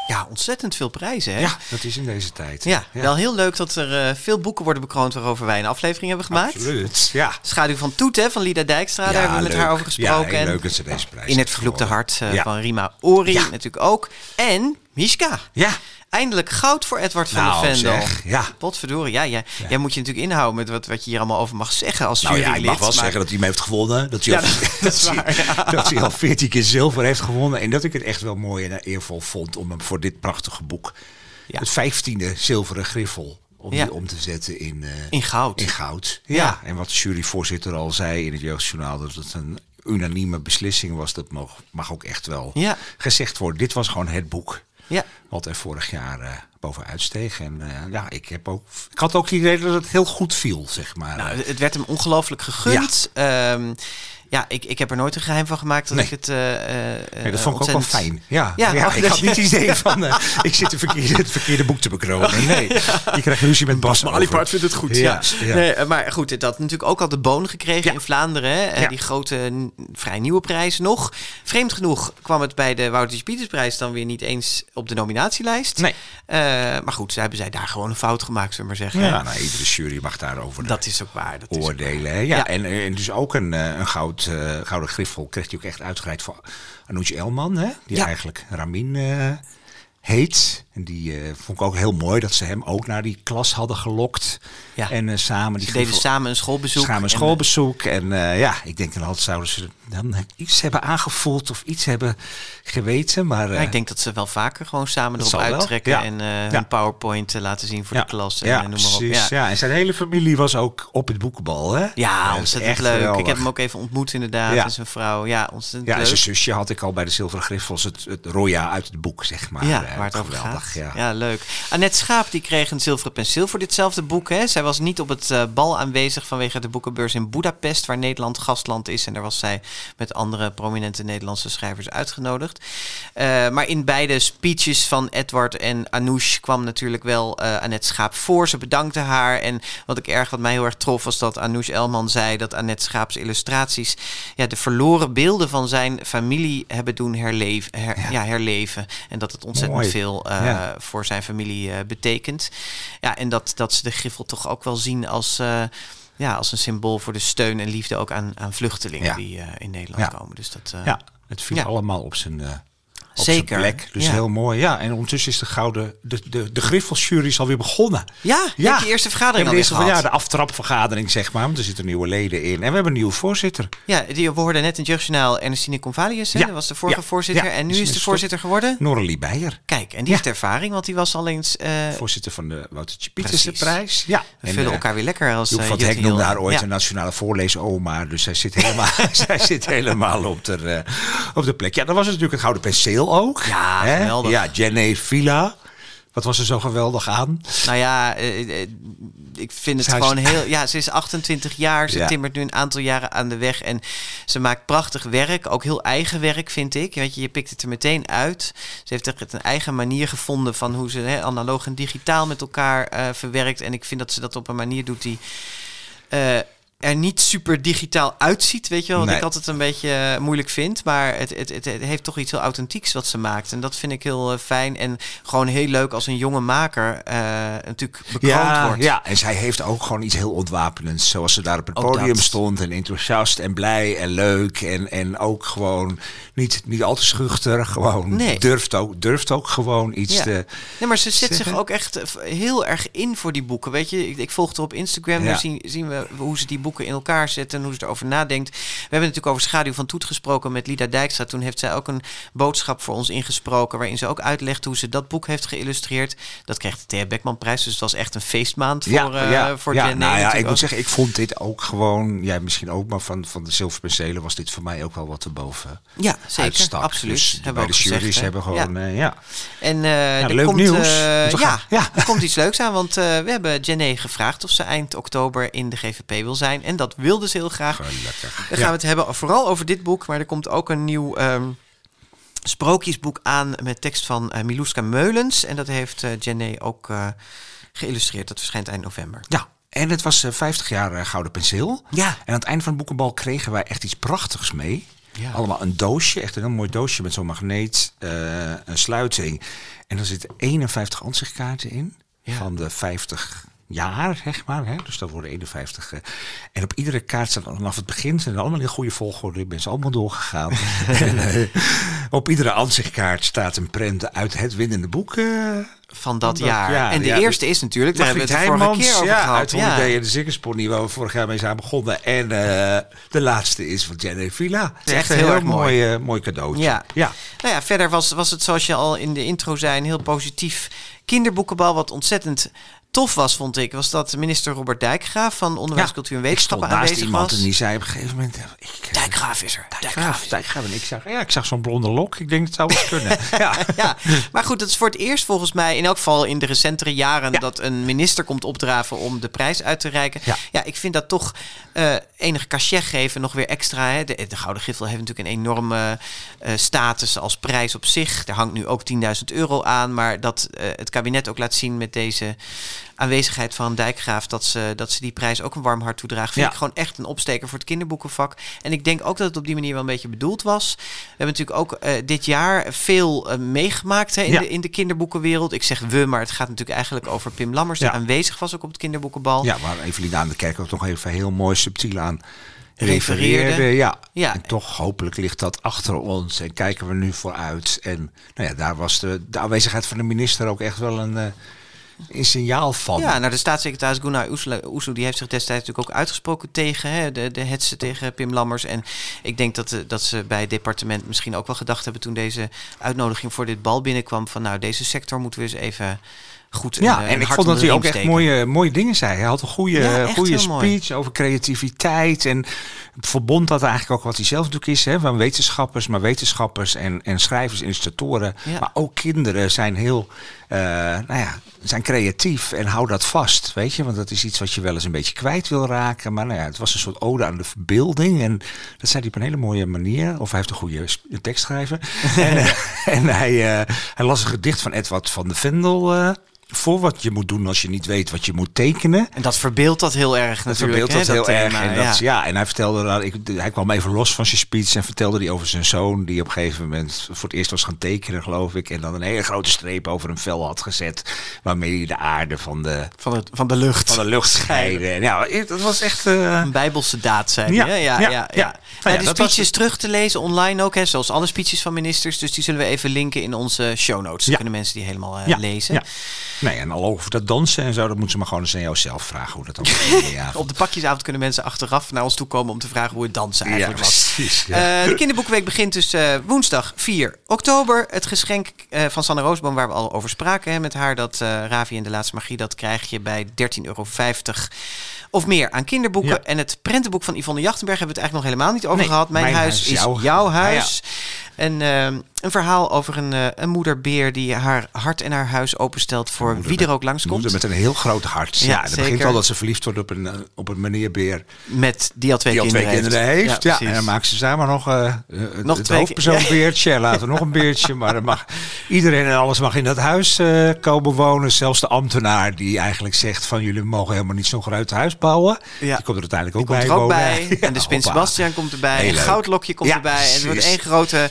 Ja, ontzettend veel prijzen, hè? Ja, dat is in deze tijd. Ja. Wel heel leuk dat er veel boeken worden bekroond waarover wij een aflevering hebben gemaakt. Absoluut, ja. Schaduw van Toet, hè, van Lida Dijkstra, ja, daar hebben we met haar over gesproken. Ja, heel leuk dat ze deze prijs in het vervloekte hart van Rima Orie natuurlijk ook. En Miska. Ja. Eindelijk goud voor Edward van de Vendel. Zeg, ja. Potverdorie, ja. Jij moet je natuurlijk inhouden met wat je hier allemaal over mag zeggen als jurylid. Nou ja, ik mag wel zeggen dat hij hem heeft gewonnen. Dat hij al 14 keer zilver heeft gewonnen. En dat ik het echt wel mooi en eervol vond om hem voor dit prachtige boek, het 15e zilveren griffel, om die om te zetten in goud. Ja. En wat de juryvoorzitter al zei in het Jeugdjournaal, dat het een unanieme beslissing was. Dat mag ook echt wel gezegd worden. Dit was gewoon het boek. Ja. Wat er vorig jaar bovenuit steeg. En ik had ook het idee dat het heel goed viel, zeg maar. Nou, het werd hem ongelooflijk gegund. Ja. Ik heb er nooit een geheim van gemaakt dat ik het. Dat vond ik ook wel fijn. Ik had niet het idee van. Ik zit het verkeerde boek te bekronen. Nee, je krijgt ruzie met Bas Maliepaard vindt het goed. Ja. Nee, maar goed, het had natuurlijk ook al de boon gekregen in Vlaanderen. Hè? Die grote, vrij nieuwe prijs nog. Vreemd genoeg kwam het bij de Woutertje Pietersprijs dan weer niet eens op de nominatielijst. Nee. Maar goed, ze hebben daar gewoon een fout gemaakt, zullen we maar zeggen. Ja, iedere jury mag daarover dat is ook waar, dat oordelen. Is ook waar. Ja, en dus ook een gouden griffel kreeg hij ook echt uitgereikt voor Anoush Elman, hè? Die eigenlijk Ramin heet. En die vond ik ook heel mooi dat ze hem ook naar die klas hadden gelokt. Ja. En samen die deden samen een schoolbezoek. Ik denk dat zouden ze dan iets hebben aangevoeld of iets hebben geweten. Maar ik denk dat ze wel vaker gewoon samen erop uittrekken en hun PowerPoint laten zien voor de klas. En noem maar op. Precies. Ja. En zijn hele familie was ook op het boekenbal. Hè? Ja, ontzettend leuk. Geweldig. Ik heb hem ook even ontmoet inderdaad. En zijn vrouw. Ja, ontzettend leuk. En zijn zusje had ik al bij de Zilveren Griffels het Roya uit het boek, zeg maar. Ja, waar het over gaat. Ja, leuk. Annette Schaap die kreeg een zilveren penseel voor ditzelfde boek. Hè. Zij was niet op het bal aanwezig vanwege de boekenbeurs in Budapest, waar Nederland gastland is. En daar was zij met andere prominente Nederlandse schrijvers uitgenodigd. Maar in beide speeches van Edward en Anoush kwam natuurlijk wel Annette Schaap voor. Ze bedankte haar. En wat mij heel erg trof was dat Anoush Elman zei dat Annette Schaap's illustraties de verloren beelden van zijn familie hebben doen herleven. En dat het ontzettend veel voor zijn familie betekent. Ja, en dat ze de griffel toch ook wel zien als een symbool voor de steun en liefde ook aan vluchtelingen die in Nederland komen. Dus dat, het viel allemaal op zijn plek. Dus heel mooi. Ja, en ondertussen is de gouden de griffelsjury is alweer begonnen. Ja. Heb je eerste vergadering alweer gehad? Ja, de aftrapvergadering, zeg maar. Want er zitten nieuwe leden in. En we hebben een nieuwe voorzitter. Ja, we hoorden net in het Jeugdjournaal Ernestine Convalius. Ja. Dat was de vorige voorzitter. Ja. En nu is de voorzitter geworden? Noralie Beijer. Kijk, en die heeft ervaring, want die was al eens voorzitter van de Woutertje Pietersprijs. Ja. We vullen elkaar weer lekker als Joep van het Hek noemde haar ooit een nationale voorleesoma. Dus zij zit helemaal op de plek. Ja, dan was het natuurlijk het gouden penseel ook. Ja, geweldig. Ja, Jenny Vila Wat was er zo geweldig aan? Nou ja, ik vind het gewoon heel... Ja, ze is 28 jaar. Ze timmert nu een aantal jaren aan de weg. En ze maakt prachtig werk. Ook heel eigen werk, vind ik. Weet je, je pikt het er meteen uit. Ze heeft echt een eigen manier gevonden van hoe ze analoog en digitaal met elkaar verwerkt. En ik vind dat ze dat op een manier doet die... er niet super digitaal uitziet, weet je wel. Wat ik altijd een beetje moeilijk vind. Maar het heeft toch iets heel authentieks wat ze maakt. En dat vind ik heel fijn. En gewoon heel leuk als een jonge maker natuurlijk bekroond wordt. Ja, en zij heeft ook gewoon iets heel ontwapenends. Zoals ze daar op het podium stond. En enthousiast en blij en leuk. En ook gewoon niet al te schuchter. Gewoon durft ook gewoon iets te... Nee, maar ze zet zich ook echt heel erg in voor die boeken. Weet je, ik volg haar op Instagram. Ja. Nu zien we hoe ze die boeken in elkaar zetten en hoe ze erover nadenkt. We hebben natuurlijk over Schaduw van Toet gesproken met Lida Dijkstra. Toen heeft zij ook een boodschap voor ons ingesproken, waarin ze ook uitlegt hoe ze dat boek heeft geïllustreerd. Dat kreeg de Thea Beckmanprijs, dus het was echt een feestmaand voor Jenny. Nou ja, ik moet zeggen, ik vond dit ook gewoon, misschien ook, maar van de Zilverpenselen was dit voor mij ook wel wat te boven. Ja, zeker, uitstak. Absoluut. Dus bij de jury's gezegd, hebben gewoon, En leuk komt, nieuws. Er komt iets leuks aan, want we hebben Jenny gevraagd of ze eind oktober in de GVP wil zijn. En dat wilde ze heel graag. Gelukkig. Dan gaan we het hebben vooral over dit boek. Maar er komt ook een nieuw sprookjesboek aan met tekst van Miluska Meulens. En dat heeft Jenny ook geïllustreerd. Dat verschijnt eind november. Ja. En het was 50 jaar Gouden Penseel. Ja. En aan het eind van de boekenbal kregen wij echt iets prachtigs mee. Ja. Allemaal een doosje. Echt een heel mooi doosje met zo'n magneet. Een sluiting. En daar zitten 51 ansichtkaarten in. Ja. Van de 50... jaar, zeg maar. Hè? Dus dat worden 51. En op iedere kaart staat vanaf het begin... zijn allemaal in goede volgorde. Ik ben ze allemaal doorgegaan. Op iedere ansichtkaart staat een prent uit het winnende boek... van dat jaar. Ja, en de eerste is natuurlijk... daar hebben we het vorige keer over gehad. Uit Holiday en de Ziggerspony... waar we vorig jaar mee zijn begonnen. En de laatste is van Jenny Vila. Het is echt een heel mooi, mooi cadeautje. Ja. Nou ja, verder was het, zoals je al in de intro zei... een heel positief kinderboekenbal... wat ontzettend... tof was, vond ik, was dat minister Robert Dijkgraaf van Onderwijs, Cultuur en Wetenschappen aanwezig was. Iemand en die zei op een gegeven moment... Dijkgraaf is er. Dijkgraaf. En ik zag zo'n blonde lok. Ik denk, dat zou wel kunnen. Maar goed, dat is voor het eerst volgens mij, in elk geval in de recentere jaren, dat een minister komt opdraven om de prijs uit te reiken. Ja, ik vind dat toch enig cachet geven, nog weer extra. Hè. De Gouden Griffel heeft natuurlijk een enorme status als prijs op zich. Daar hangt nu ook €10.000 aan, maar dat het kabinet ook laat zien met deze... aanwezigheid van Dijkgraaf, dat ze die prijs ook een warm hart toedraagt. Vind ik gewoon echt een opsteker voor het kinderboekenvak. En ik denk ook dat het op die manier wel een beetje bedoeld was. We hebben natuurlijk ook dit jaar veel meegemaakt in de kinderboekenwereld. Ik zeg we, maar het gaat natuurlijk eigenlijk over Pim Lammers... die aanwezig was ook op het kinderboekenbal. Ja, maar Evelien aan de Kerk ook nog even heel mooi subtiel aan... refereerde. Ja. En toch hopelijk ligt dat achter ons en kijken we nu vooruit. En daar was de aanwezigheid van de minister ook echt wel een... een signaal van. Ja, de staatssecretaris Gunnar Oesu die heeft zich destijds natuurlijk ook uitgesproken tegen de hetsen tegen Pim Lammers. En ik denk dat ze bij het departement misschien ook wel gedacht hebben toen deze uitnodiging voor dit bal binnenkwam van deze sector moeten we eens even goed. Ja, en ik vond dat hij ook echt mooie dingen zei. Hij had een goede speech over creativiteit en verbond dat eigenlijk ook wat hij zelf natuurlijk is, van wetenschappers, maar wetenschappers en schrijvers, illustratoren, maar ook kinderen zijn heel zijn creatief en hou dat vast, weet je, want dat is iets wat je wel eens een beetje kwijt wil raken, maar het was een soort ode aan de verbeelding en dat zei hij op een hele mooie manier, of hij heeft een goede tekstschrijver. En hij las een gedicht van Edward van de Vendel voor wat je moet doen als je niet weet wat je moet tekenen. En dat verbeeldt dat heel erg natuurlijk. Dat verbeeldt dat heel erg. En en hij vertelde, hij kwam even los van zijn speech en vertelde die over zijn zoon die op een gegeven moment voor het eerst was gaan tekenen, geloof ik, en dan een hele grote streep over een vel had gezet waarmee hij de aarde van de lucht scheidde. En dat was echt een bijbelse daad zijn. De speech is terug te lezen online ook, zoals alle speeches van ministers. Dus die zullen we even linken in onze show notes. Dan kunnen mensen die helemaal lezen. Ja. Nee, en al over dat dansen en zo, dat moeten ze maar gewoon eens aan jou zelf vragen hoe dat allemaal gaat. Op de pakjesavond kunnen mensen achteraf naar ons toe komen om te vragen hoe het dansen eigenlijk was. Precies, de kinderboekenweek begint dus woensdag 4 oktober. Het geschenk van Sanne Roosboom, waar we al over spraken met haar, dat Ravi en de Laatste Magie, dat krijg je bij €13,50... of meer aan kinderboeken. Ja. En het prentenboek van Yvonne Jachtenberg hebben we het eigenlijk nog helemaal niet over gehad. Mijn huis is jouw huis. Ja. Een verhaal over een moederbeer die haar hart en haar huis openstelt voor wie er ook langskomt. Moeder met een heel groot hart. Ja, dat begint al dat ze verliefd wordt op een meneerbeer. Die al twee kinderen heeft. Ja, en dan maakt ze samen nog het hoofdpersoonbeertje. Ja. Later nog een beertje. Maar dan mag iedereen en alles mag in dat huis komen wonen. Zelfs de ambtenaar die eigenlijk zegt van jullie mogen helemaal niet zo'n groot huis bouwen. Ja. Die komt er uiteindelijk ook bij wonen. En de Spin Sebastian komt erbij. En Goudlokje komt erbij. En er wordt één grote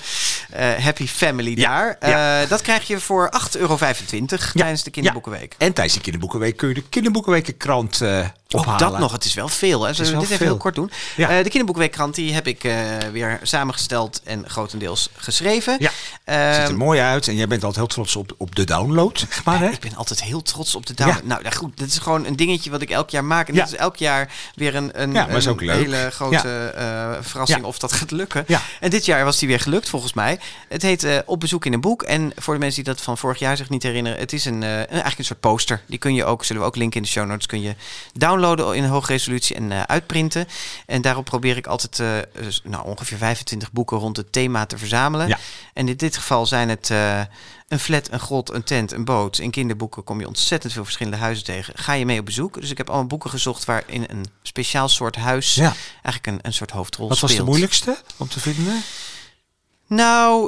happy family daar. Ja. Dat krijg je voor €8,25 tijdens de Kinderboekenweek. En tijdens de Kinderboekenweek kun je de Kinderboekenweekenkrant ophalen. Ook dat nog. Het is wel veel. Hè. Zullen we dit even heel kort doen? Ja. De Kinderboekenweekkrant die heb ik weer samengesteld en grotendeels geschreven. Ja. Ziet er mooi uit. En jij bent altijd heel trots op de download. Maar, hè? Ik ben altijd heel trots op de download. Ja. Nou goed, dat is gewoon een dingetje wat ik elk jaar maak. En dat is elk jaar weer een hele grote verrassing of dat gaat lukken. Ja. En dit jaar was die weer gelukt volgens mij. Het heet Op bezoek in een boek. En voor de mensen die dat van vorig jaar zich niet herinneren, het is eigenlijk een soort poster. Die kun je ook, zullen we ook linken in de show notes, kun je downloaden in hoge resolutie en uitprinten. En daarop probeer ik altijd ongeveer 25 boeken rond het thema te verzamelen. Ja. En in dit geval zijn het een flat, een grot, een tent, een boot. In kinderboeken kom je ontzettend veel verschillende huizen tegen. Ga je mee op bezoek? Dus ik heb allemaal boeken gezocht waarin een speciaal soort huis eigenlijk een soort hoofdrol speelt. Wat was de moeilijkste om te vinden? Nou,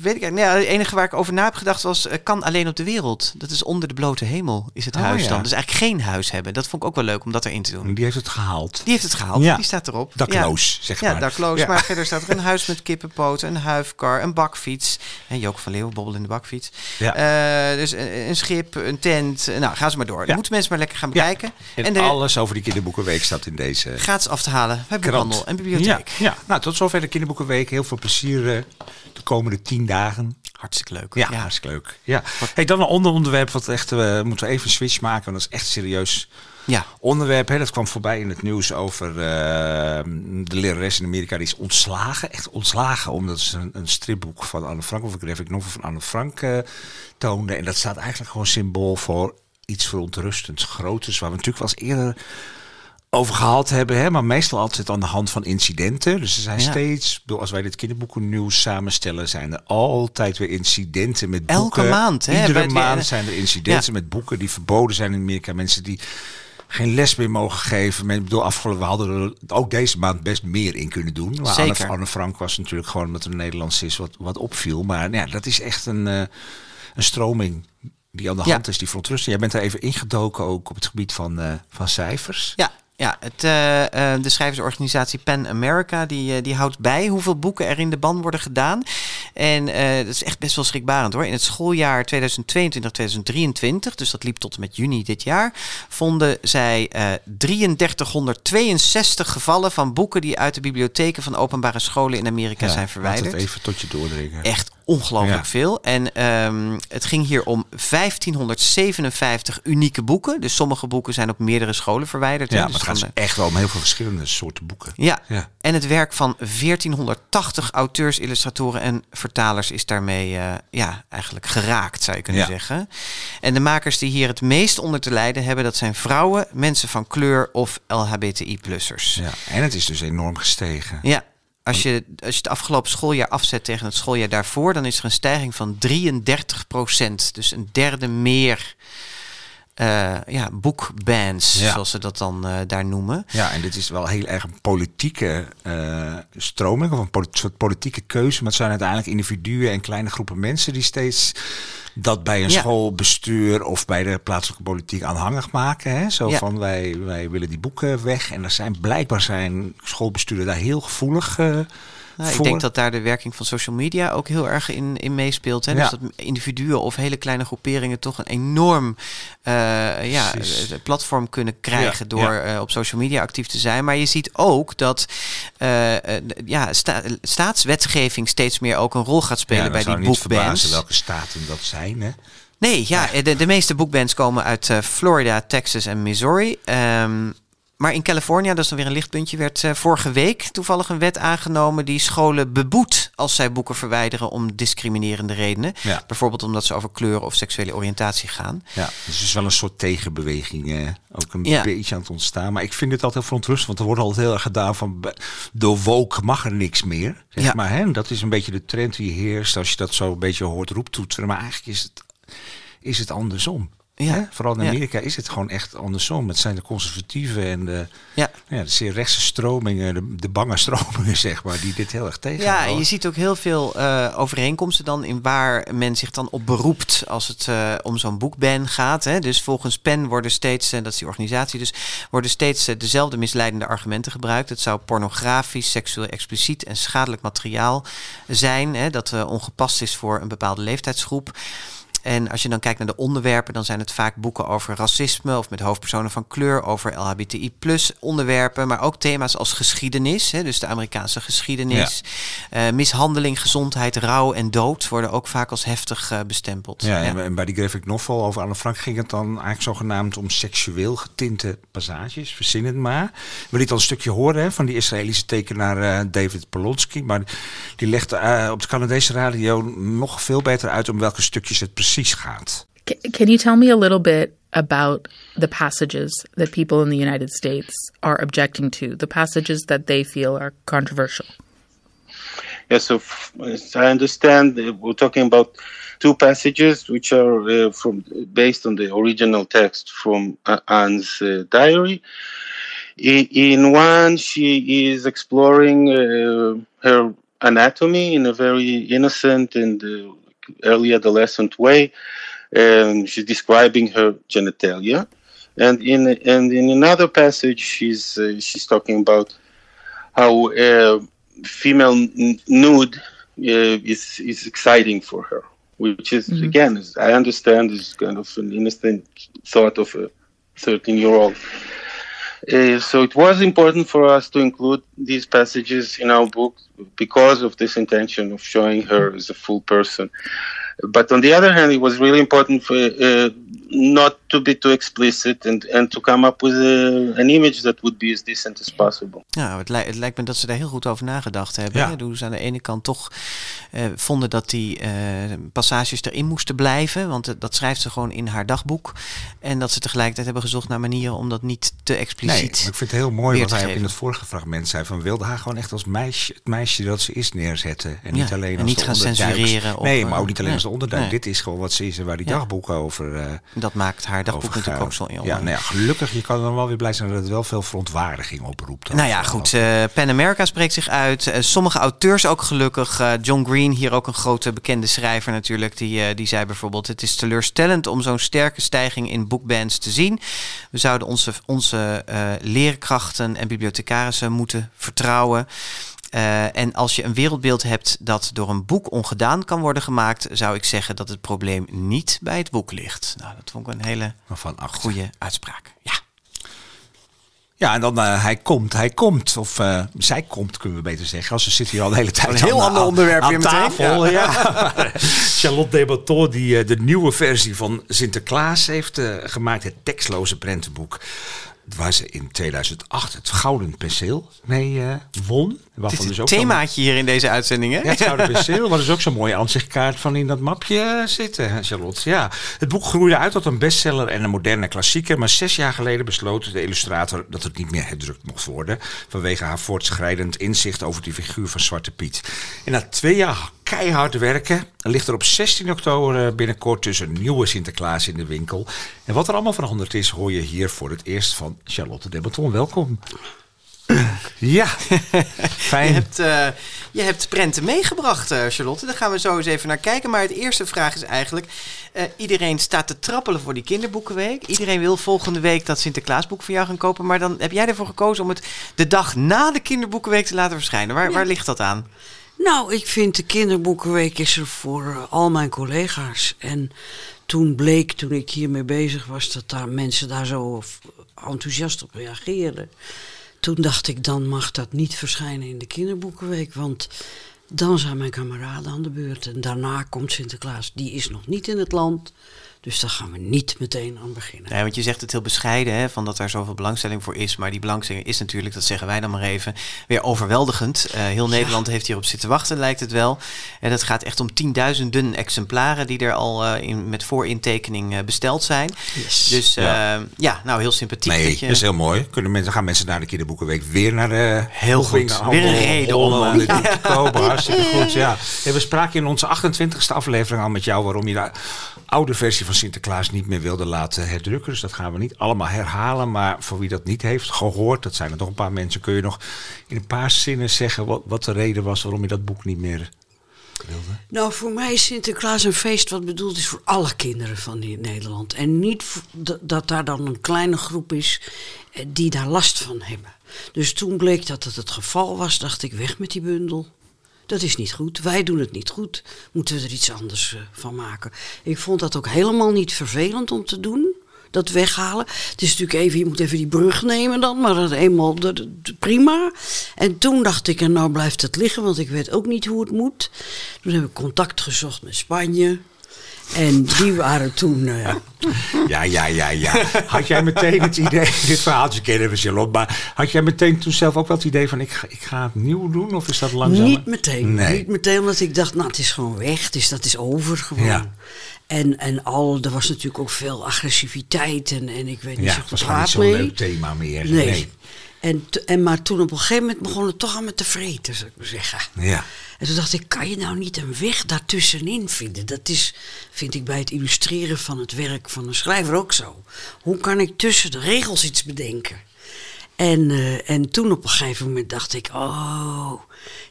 weet ik, het enige waar ik over na heb gedacht was, kan alleen op de wereld. Dat is onder de blote hemel, is het huis dan. Dus eigenlijk geen huis hebben. Dat vond ik ook wel leuk om dat erin te doen. Die heeft het gehaald. Ja. Die staat erop. Dakloos, zeg maar. Ja, dakloos. Ja. Maar verder staat er een huis met kippenpoten, een huifkar, een bakfiets. En Joke van Leeuwen bobbelde in de bakfiets. Ja. Dus een schip, een tent. Nou, gaan ze maar door. Ja. Moeten mensen maar lekker gaan bekijken. Ja. En alles over die Kinderboekenweek staat in deze. Gaat ze af te halen bij boekhandel en bibliotheek. Ja. Nou, tot zover de Kinderboekenweek. Heel veel plezier de komende 10 dagen. Hartstikke leuk. Ja, hartstikke leuk. Ja. Hey, dan een onderwerp wat echt moeten we even een switch maken. Want dat is echt serieus onderwerp. Hè. Dat kwam voorbij in het nieuws over de lerares in Amerika. Die is ontslagen. Echt ontslagen. Omdat ze een stripboek van Anne Frank, of een graphic novel van Anne Frank toonde. En dat staat eigenlijk gewoon symbool voor iets verontrustends, groters. Waar we natuurlijk wel eens eerder over gehad hebben, hè? Maar meestal altijd aan de hand van incidenten. Dus er zijn steeds, als wij dit kinderboekennieuws samenstellen, zijn er altijd weer incidenten met boeken. Elke maand. Hè? Iedere maand zijn er incidenten met boeken die verboden zijn in Amerika. Mensen die geen les meer mogen geven. Ik bedoel, we hadden er ook deze maand best meer in kunnen doen. Maar zeker. Anne Frank was natuurlijk gewoon, omdat het Nederlands is, wat opviel. Maar dat is echt een stroming die aan de hand is, die verontrusting. Jij bent daar even ingedoken ook op het gebied van cijfers. Ja. Ja, de schrijversorganisatie Pan America die houdt bij hoeveel boeken er in de ban worden gedaan. En dat is echt best wel schrikbarend hoor. In het schooljaar 2022-2023, dus dat liep tot en met juni dit jaar, vonden zij 3.362 gevallen van boeken die uit de bibliotheken van openbare scholen in Amerika zijn verwijderd. Laat het even tot je doordringen. Echt ongelooflijk veel. En het ging hier om 1557 unieke boeken. Dus sommige boeken zijn op meerdere scholen verwijderd. Ja, maar het gaat echt wel om heel veel verschillende soorten boeken. Ja, en het werk van 1480 auteurs, illustratoren en vertalers is daarmee eigenlijk geraakt, zou je kunnen zeggen. En de makers die hier het meest onder te lijden hebben, dat zijn vrouwen, mensen van kleur of LHBTI-plussers. Ja, en het is dus enorm gestegen. Ja. Als je het afgelopen schooljaar afzet tegen het schooljaar daarvoor, dan is er een stijging van 33%. Dus een derde meer boekbans, zoals ze dat dan daar noemen. Ja, en dit is wel heel erg een politieke stroming, of een soort politieke keuze. Maar het zijn uiteindelijk individuen en kleine groepen mensen die steeds dat bij een schoolbestuur of bij de plaatselijke politiek aanhangig maken. Hè? Zo van, wij willen die boeken weg. En er blijkbaar zijn schoolbesturen daar heel gevoelig ik denk dat daar de werking van social media ook heel erg in meespeelt. Hè? Dus dat individuen of hele kleine groeperingen toch een enorm platform kunnen krijgen door op social media actief te zijn. Maar je ziet ook dat staatswetgeving steeds meer ook een rol gaat spelen bij die boekbans. Niet verbazen welke staten dat zijn, hè? Nee, de meeste boekbans komen uit Florida, Texas en Missouri. Maar in Californië, dat is dan weer een lichtpuntje, werd vorige week toevallig een wet aangenomen die scholen beboet als zij boeken verwijderen om discriminerende redenen. Ja. Bijvoorbeeld omdat ze over kleur of seksuele oriëntatie gaan. Ja, dus is wel een soort tegenbeweging ook een beetje aan het ontstaan. Maar ik vind het altijd heel verontrustend, want er wordt altijd heel erg gedaan van door woke mag er niks meer. Zeg maar, hè? Dat is een beetje de trend die heerst als je dat zo een beetje hoort roeptoeteren. Maar eigenlijk is het andersom. Ja. Hè? Vooral in Amerika is het gewoon echt andersom. Het zijn de conservatieven en de zeer rechtse stromingen, de bange stromingen, zeg maar, die dit heel erg tegenhouden. Ja, en je ziet ook heel veel overeenkomsten dan in waar men zich dan op beroept als het om zo'n boekban gaat. Hè. Dus volgens PEN worden steeds, dat is die organisatie, dus worden steeds dezelfde misleidende argumenten gebruikt. Het zou pornografisch, seksueel expliciet en schadelijk materiaal zijn, hè, dat ongepast is voor een bepaalde leeftijdsgroep. En als je dan kijkt naar de onderwerpen, dan zijn het vaak boeken over racisme of met hoofdpersonen van kleur, over LHBTI+ onderwerpen, maar ook thema's als geschiedenis, hè, dus de Amerikaanse geschiedenis. Ja. Mishandeling, gezondheid, rouw en dood worden ook vaak als heftig bestempeld. Ja, ja. En bij die graphic novel over Anne Frank ging het dan eigenlijk zogenaamd om seksueel getinte passages, verzin het maar. We lieten al een stukje horen van die Israëlische tekenaar David Polonsky, maar die legt op de Canadese radio nog veel beter uit om welke stukjes het precies gaat. Can you tell me a little bit about the passages that people in the United States are objecting to, the passages that they feel are controversial? Yes, so as I understand, we're talking about two passages which are based on the original text from Anne's diary. In one, she is exploring her anatomy in a very innocent and early adolescent way, and she's describing her genitalia, and in another passage she's talking about how female nude is exciting for her, which is again, as I understand, is kind of an innocent thought of a 13-year-old. So it was important for us to include these passages in our book because of this intention of showing her as a full person. But on the other hand, it was really important for not to be too explicit and to come up with an image that would be as decent as possible. Nou, het lijkt me dat ze daar heel goed over nagedacht hebben. Ja. Dus aan de ene kant toch vonden dat die passages erin moesten blijven, want dat schrijft ze gewoon in haar dagboek. En dat ze tegelijkertijd hebben gezocht naar manieren om dat niet te expliciet. Nee, maar ik vind het heel mooi wat hij in het vorige fragment zei van wilde haar gewoon echt als meisje, het meisje dat ze is neerzetten en niet alleen als en niet gaan censureren. Nee, maar ook niet alleen als onderduik. Nee. Dit is gewoon wat ze is en waar die dagboeken over. Dat maakt haar dagboek natuurlijk ook zo in. Ja, nou ja, gelukkig, je kan dan wel weer blij zijn dat het wel veel verontwaardiging oproept. Nou ja, goed. PEN America spreekt zich uit. Sommige auteurs ook gelukkig. John Green, hier ook een grote bekende schrijver natuurlijk, die zei bijvoorbeeld: het is teleurstellend om zo'n sterke stijging in boekbans te zien. We zouden onze leerkrachten en bibliothecarissen moeten vertrouwen. En als je een wereldbeeld hebt dat door een boek ongedaan kan worden gemaakt, zou ik zeggen dat het probleem niet bij het boek ligt. Nou, dat vond ik een hele goede uitspraak. Ja. Ja, en dan hij komt. Of zij komt, kunnen we beter zeggen. Als ze zit hier al de hele tijd. Een heel ander onderwerp weer meteen. Tafel, ja. Charlotte Dematons, die de nieuwe versie van Sinterklaas heeft gemaakt. Het tekstloze prentenboek. Waar ze in 2008 het Gouden Penseel mee won. Dit is dus ook een themaatje hier in deze uitzending, hè? Ja, het Gouden Penseel, waar dus ook zo'n mooie ansichtkaart van in dat mapje zitten, Charlotte. Ja. Het boek groeide uit tot een bestseller en een moderne klassieker. Maar 6 jaar geleden besloot de illustrator dat het niet meer herdrukt mocht worden. Vanwege haar voortschrijdend inzicht over die figuur van Zwarte Piet. En na 2 jaar keihard werken ligt er op 16 oktober binnenkort dus een nieuwe Sinterklaas in de winkel. En wat er allemaal veranderd is, hoor je hier voor het eerst van Charlotte Dematons. Welkom. Ja, fijn. Je hebt prenten meegebracht, Charlotte. Daar gaan we zo eens even naar kijken. Maar het eerste vraag is eigenlijk, iedereen staat te trappelen voor die kinderboekenweek. Iedereen wil volgende week dat Sinterklaasboek voor jou gaan kopen. Maar dan heb jij ervoor gekozen om het de dag na de kinderboekenweek te laten verschijnen. Waar ligt dat aan? Nou, ik vind de kinderboekenweek is er voor al mijn collega's. En toen bleek, toen ik hiermee bezig was, dat mensen daar zo enthousiast op reageerden. Toen dacht ik, dan mag dat niet verschijnen in de kinderboekenweek, want dan zijn mijn kameraden aan de beurt. En daarna komt Sinterklaas, die is nog niet in het land. Dus daar gaan we niet meteen aan beginnen. Nee, want je zegt het heel bescheiden, hè, van dat daar zoveel belangstelling voor is. Maar die belangstelling is natuurlijk, dat zeggen wij dan maar even, weer overweldigend. Heel Nederland heeft hierop zitten wachten, lijkt het wel. En het gaat echt om 10.000 exemplaren die er al met voorintekening besteld zijn. Yes. Dus nou heel sympathiek. Nee, dat is heel mooi. Gaan mensen na de kinderboekenweek weer naar de... Heel goed. Weer een reden om dit te kopen. Hartstikke goed, ja. We spraken in onze 28e aflevering al met jou waarom je de oude versie van Sinterklaas niet meer wilde laten herdrukken. Dus dat gaan we niet allemaal herhalen. Maar voor wie dat niet heeft gehoord, dat zijn er nog een paar mensen, kun je nog in een paar zinnen zeggen wat de reden was waarom je dat boek niet meer wilde? Nou, voor mij is Sinterklaas een feest wat bedoeld is voor alle kinderen van Nederland. En niet dat daar dan een kleine groep is die daar last van hebben. Dus toen bleek dat het het geval was, dacht ik, weg met die bundel. Dat is niet goed. Wij doen het niet goed. Moeten we er iets anders van maken. Ik vond dat ook helemaal niet vervelend om te doen. Dat weghalen. Het is natuurlijk even, je moet even die brug nemen dan. Maar dat eenmaal, prima. En toen dacht ik, en nou blijft het liggen. Want ik weet ook niet hoe het moet. Toen heb ik contact gezocht met Spanje. En die waren toen... Ja. Had jij meteen het idee... Dit verhaaltje kennen we, Charlotte. Maar had jij meteen toen zelf ook wel het idee van... Ik ga het nieuw doen? Of is dat langzaam? Niet meteen, omdat ik dacht... Nou, het is gewoon weg. Dat is over gewoon. Ja. En er was natuurlijk ook veel agressiviteit. En ik weet niet zo goed waar het mee. Het was niet zo'n leuk thema meer. Nee. Maar toen op een gegeven moment begon het toch aan me te vreten, zou ik maar zeggen. Ja. En toen dacht ik, kan je nou niet een weg daartussenin vinden? Dat is, vind ik, bij het illustreren van het werk van een schrijver ook zo. Hoe kan ik tussen de regels iets bedenken? En toen op een gegeven moment dacht ik,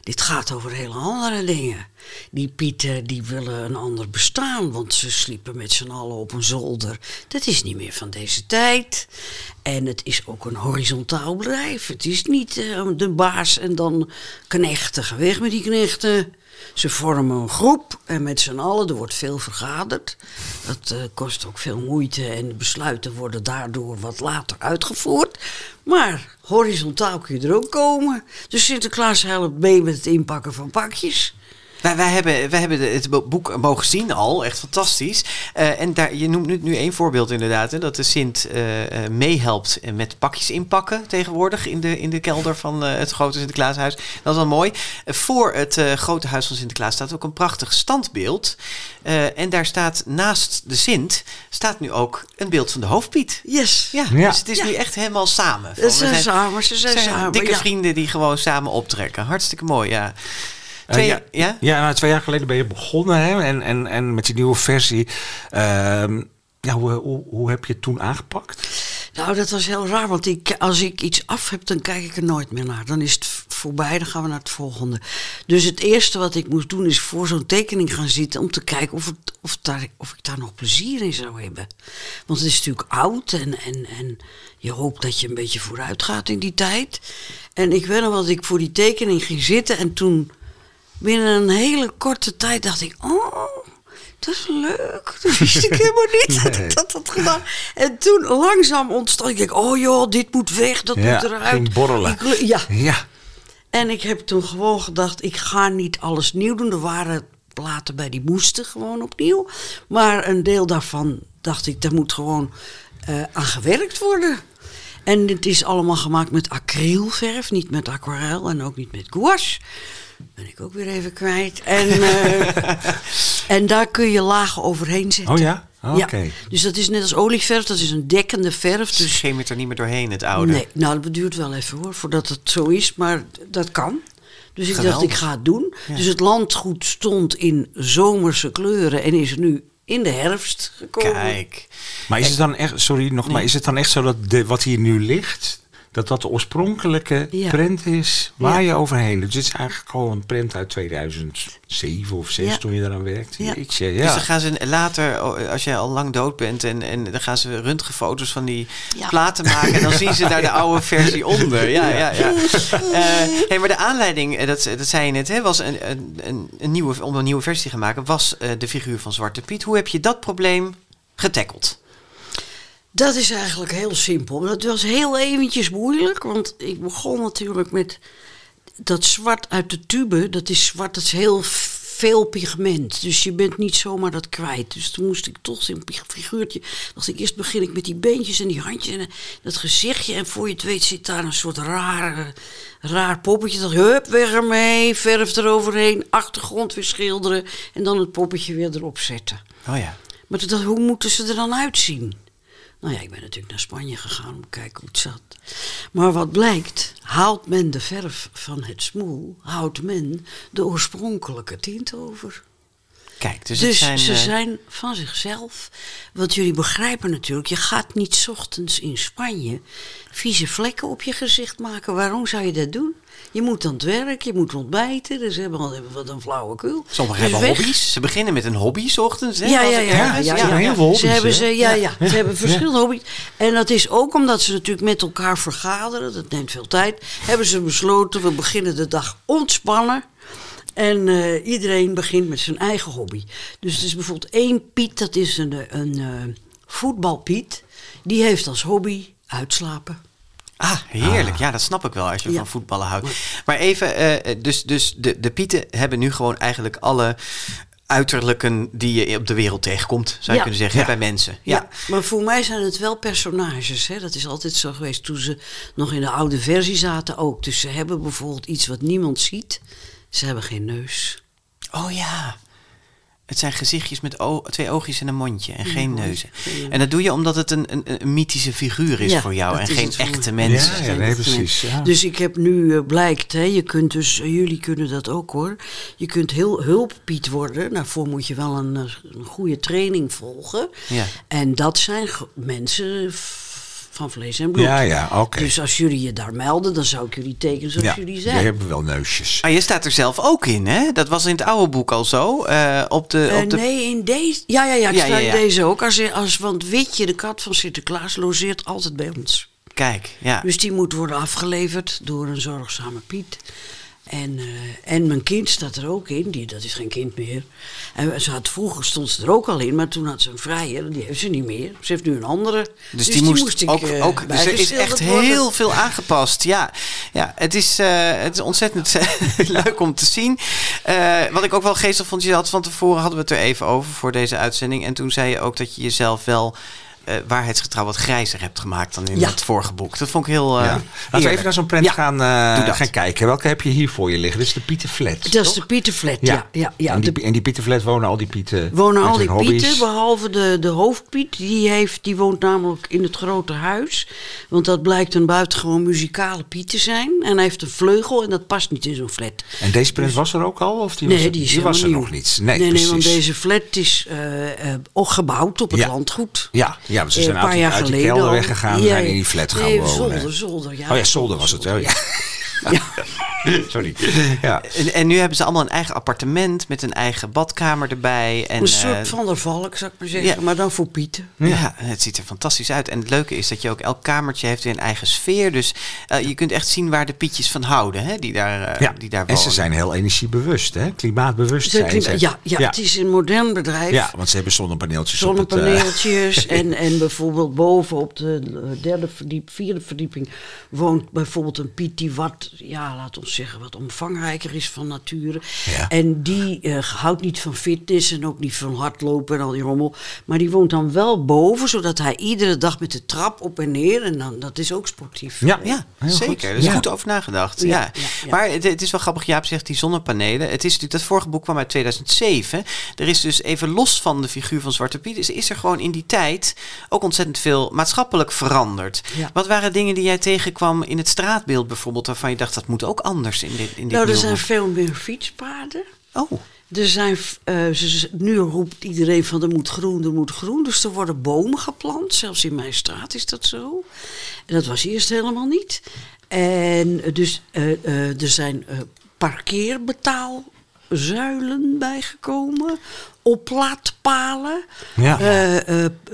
dit gaat over hele andere dingen. Die Pieten, die willen een ander bestaan, want ze sliepen met z'n allen op een zolder. Dat is niet meer van deze tijd. En het is ook een horizontaal bedrijf. Het is niet de baas en dan knechten. Weg met die knechten. Ze vormen een groep en met z'n allen, er wordt veel vergaderd. Dat kost ook veel moeite en de besluiten worden daardoor wat later uitgevoerd. Maar horizontaal kun je er ook komen. Dus Sinterklaas helpt mee met het inpakken van pakjes. Wij hebben het boek mogen zien al, echt fantastisch. En daar, je noemt nu één voorbeeld inderdaad, hè, dat de Sint meehelpt met pakjes inpakken tegenwoordig in de kelder van het grote Sinterklaashuis. Dat is wel mooi. Voor het grote huis van Sinterklaas staat ook een prachtig standbeeld. En daar staat naast de Sint nu ook een beeld van de hoofdpiet. Yes. Ja. Dus het is nu echt helemaal samen. Ze zijn samen, dikke vrienden die gewoon samen optrekken. Hartstikke mooi, ja. 2 jaar geleden ben je begonnen, hè? En met die nieuwe versie. Hoe heb je het toen aangepakt? Nou, dat was heel raar, want als ik iets af heb, dan kijk ik er nooit meer naar. Dan is het voorbij, dan gaan we naar het volgende. Dus het eerste wat ik moest doen is voor zo'n tekening gaan zitten... om te kijken of ik daar nog plezier in zou hebben. Want het is natuurlijk oud en je hoopt dat je een beetje vooruit gaat in die tijd. En ik weet nog dat ik voor die tekening ging zitten en toen... Binnen een hele korte tijd dacht ik... dat is leuk. Dat wist ik helemaal niet dat had gedaan. En toen langzaam ontstond... Ik denk, dit moet weg, dat moet eruit. Ging borrelen. En ik heb toen gewoon gedacht... Ik ga niet alles nieuw doen. Er waren platen bij die moesten gewoon opnieuw. Maar een deel daarvan dacht ik... Daar moet gewoon aan gewerkt worden. En het is allemaal gemaakt met acrylverf. Niet met aquarel en ook niet met gouache. Ben ik ook weer even kwijt. En daar kun je lagen overheen zetten. Oh ja? Oké. Ja. Dus dat is net als olieverf, dat is een dekkende verf. Dus schimmert er niet meer doorheen, het oude. Nee, nou dat duurt wel even hoor, voordat het zo is, maar dat kan. Dus ik dacht, ik ga het doen. Ja. Dus het landgoed stond in zomerse kleuren en is nu in de herfst gekomen. Kijk. Maar is het dan echt, maar is het dan echt zo dat wat hier nu ligt... dat de oorspronkelijke print is waar je overheen... Dus het is eigenlijk al een print uit 2007 of 2006 toen je daaraan werkte. Ja. Dus dan gaan ze later, als jij al lang dood bent... en dan gaan ze röntgenfoto's van die platen maken... en dan zien ze daar de oude versie onder. Maar de aanleiding, dat zei je net... was om een nieuwe versie te maken... was de figuur van Zwarte Piet. Hoe heb je dat probleem getackeld? Dat is eigenlijk heel simpel. Dat was heel eventjes moeilijk, want ik begon natuurlijk met dat zwart uit de tube. Dat is zwart, dat is heel veel pigment. Dus je bent niet zomaar dat kwijt. Dus toen moest ik toch een figuurtje... Dacht ik, eerst begin ik met die beentjes en die handjes en dat gezichtje. En voor je het weet zit daar een soort raar poppetje. Dacht, hup, weg ermee, verf eroverheen, achtergrond weer schilderen. En dan het poppetje weer erop zetten. Oh ja. Maar toen dacht, hoe moeten ze er dan uitzien? Nou ja, ik ben natuurlijk naar Spanje gegaan om te kijken hoe het zat. Maar wat blijkt, haalt men de verf van het smoel, houdt men de oorspronkelijke tint over. Kijk, dus ze zijn van zichzelf. Want jullie begrijpen natuurlijk, je gaat niet 's ochtends in Spanje vieze vlekken op je gezicht maken. Waarom zou je dat doen? Je moet aan het werk, je moet ontbijten. Dus hebben wat een flauwekul. Sommigen hebben hobby's. Ze beginnen met een hobby 's ochtends. Hè, ja. Heel veel hobby's, ze hebben verschillende hobby's. En dat is ook omdat ze natuurlijk met elkaar vergaderen. Dat neemt veel tijd. Hebben ze besloten, we beginnen de dag ontspannen. En iedereen begint met zijn eigen hobby. Dus er is bijvoorbeeld één Piet, dat is een voetbalpiet. Die heeft als hobby uitslapen. Ah, heerlijk. Ja, dat snap ik wel als je van voetballen houdt. Maar even, dus de Pieten hebben nu gewoon eigenlijk alle uiterlijken die je op de wereld tegenkomt, zou je kunnen zeggen, bij mensen. Ja. Ja, maar voor mij zijn het wel personages. Hè? Dat is altijd zo geweest toen ze nog in de oude versie zaten ook. Dus ze hebben bijvoorbeeld iets wat niemand ziet. Ze hebben geen neus. Oh ja. Het zijn gezichtjes met twee oogjes en een mondje en geen neuzen. En dat doe je omdat het een mythische figuur is voor jou en geen echte mensen. Ja, nee, precies. Ja. Dus ik heb nu blijkt, hè, je kunt dus, jullie kunnen dat ook hoor. Je kunt heel hulppiet worden. Daarvoor moet je wel een goede training volgen. Ja. En dat zijn mensen van vlees en bloed. Ja, oké. Okay. Dus als jullie je daar melden, dan zou ik jullie tekenen zoals jullie zijn. Ja, hebben wel neusjes. Maar je staat er zelf ook in, hè? Dat was in het oude boek al zo. Nee, in deze... Ik sta in deze ook. Want Witje, de kat van Sinterklaas, logeert altijd bij ons. Kijk, ja. Dus die moet worden afgeleverd door een zorgzame Piet. En mijn kind staat er ook in. Dat is geen kind meer. En vroeger stond ze er ook al in. Maar toen had ze een vrije. Die heeft ze niet meer. Ze heeft nu een andere. Dus die moest ik ook dus er is echt heel veel aangepast. Ja, het is ontzettend leuk om te zien. Wat ik ook wel geestig vond. Van tevoren hadden we het er even over voor deze uitzending. En toen zei je ook dat je jezelf wel... waarheidsgetrouw wat grijzer hebt gemaakt dan in het vorige boek. Dat vond ik heel... Laten we even naar zo'n prent gaan kijken. Welke heb je hier voor je liggen? Dit is de Pietenflat. Dat is de Pietenflat, ja. En die Pietenflat wonen al die Pieten. Wonen al die Pieten, behalve de hoofdpiet. Die woont namelijk in het grote huis. Want dat blijkt een buitengewoon muzikale Piet te zijn. En hij heeft een vleugel en dat past niet in zo'n flat. En deze prent was er ook al? Of die was er nieuw. Nog niet. Nee, want deze flat is gebouwd op het landgoed. Ja, maar ze zijn uit die kelder weggegaan en zijn in die flat gaan wonen. Zolder, ja. Oh ja, zolder was het. Oh, ja. Sorry. Ja. En nu hebben ze allemaal een eigen appartement met een eigen badkamer erbij. En, een soort van der Valk, zou ik maar zeggen, maar dan voor Pieten. Ja, het ziet er fantastisch uit. En het leuke is dat je ook elk kamertje heeft weer een eigen sfeer. Dus je kunt echt zien waar de Pietjes van houden, hè, die daar wonen. En ze zijn heel energiebewust, hè? Klimaatbewust zijn ze. Ja, het is een modern bedrijf. Ja, want ze hebben zonnepaneeltjes. En bijvoorbeeld boven op de vierde verdieping woont bijvoorbeeld een Piet die laat ons zeggen, wat omvangrijker is van nature. Ja. En die houdt niet van fitness en ook niet van hardlopen en al die rommel. Maar die woont dan wel boven, zodat hij iedere dag met de trap op en neer. En dan, dat is ook sportief. Ja, zeker. Er is goed over nagedacht. Ja. Maar het is wel grappig, Jaap zegt die zonnepanelen. Het is natuurlijk, dat vorige boek kwam uit 2007. Er is dus even los van de figuur van Zwarte Piet, is er gewoon in die tijd ook ontzettend veel maatschappelijk veranderd. Ja. Wat waren dingen die jij tegenkwam in het straatbeeld bijvoorbeeld, waarvan je dacht, dat moet ook anders in dit er zijn veel meer fietspaden. Oh. Er zijn, nu roept iedereen van er moet groen. Dus er worden bomen geplant. Zelfs in mijn straat is dat zo. En dat was eerst helemaal niet. En dus er zijn parkeerbetaalzuilen bijgekomen. Oplaadpalen. Ja.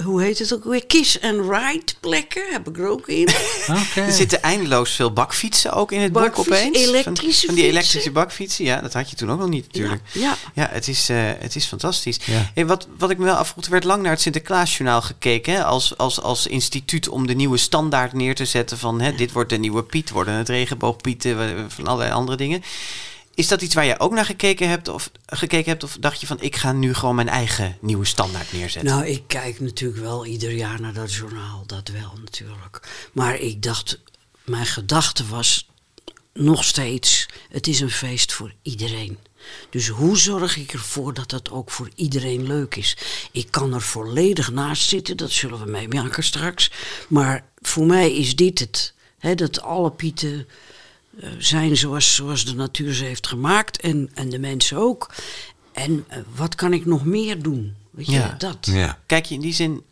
Hoe heet het ook weer? Kiss-and-ride plekken heb ik er ook in. Okay. Er zitten eindeloos veel bakfietsen ook in het boek opeens. Elektrische van die elektrische bakfietsen. Ja, dat had je toen ook nog niet natuurlijk. Ja, het is fantastisch. Ja. Hey, wat ik me wel afvroeg, er werd lang naar het Sinterklaasjournaal gekeken. Hè, als instituut om de nieuwe standaard neer te zetten van dit wordt de nieuwe Piet, worden het regenboogpieten, van allerlei andere dingen. Is dat iets waar jij ook naar gekeken hebt? Of dacht je van, ik ga nu gewoon mijn eigen nieuwe standaard neerzetten? Nou, ik kijk natuurlijk wel ieder jaar naar dat journaal. Dat wel natuurlijk. Maar ik dacht, mijn gedachte was nog steeds, het is een feest voor iedereen. Dus hoe zorg ik ervoor dat dat ook voor iedereen leuk is? Ik kan er volledig naast zitten, dat zullen we meemaken straks. Maar voor mij is dit het. Hè, dat alle Pieten zijn zoals de natuur ze heeft gemaakt en de mensen ook. En wat kan ik nog meer doen? Weet je, dat. Ja. Kijk je in die zin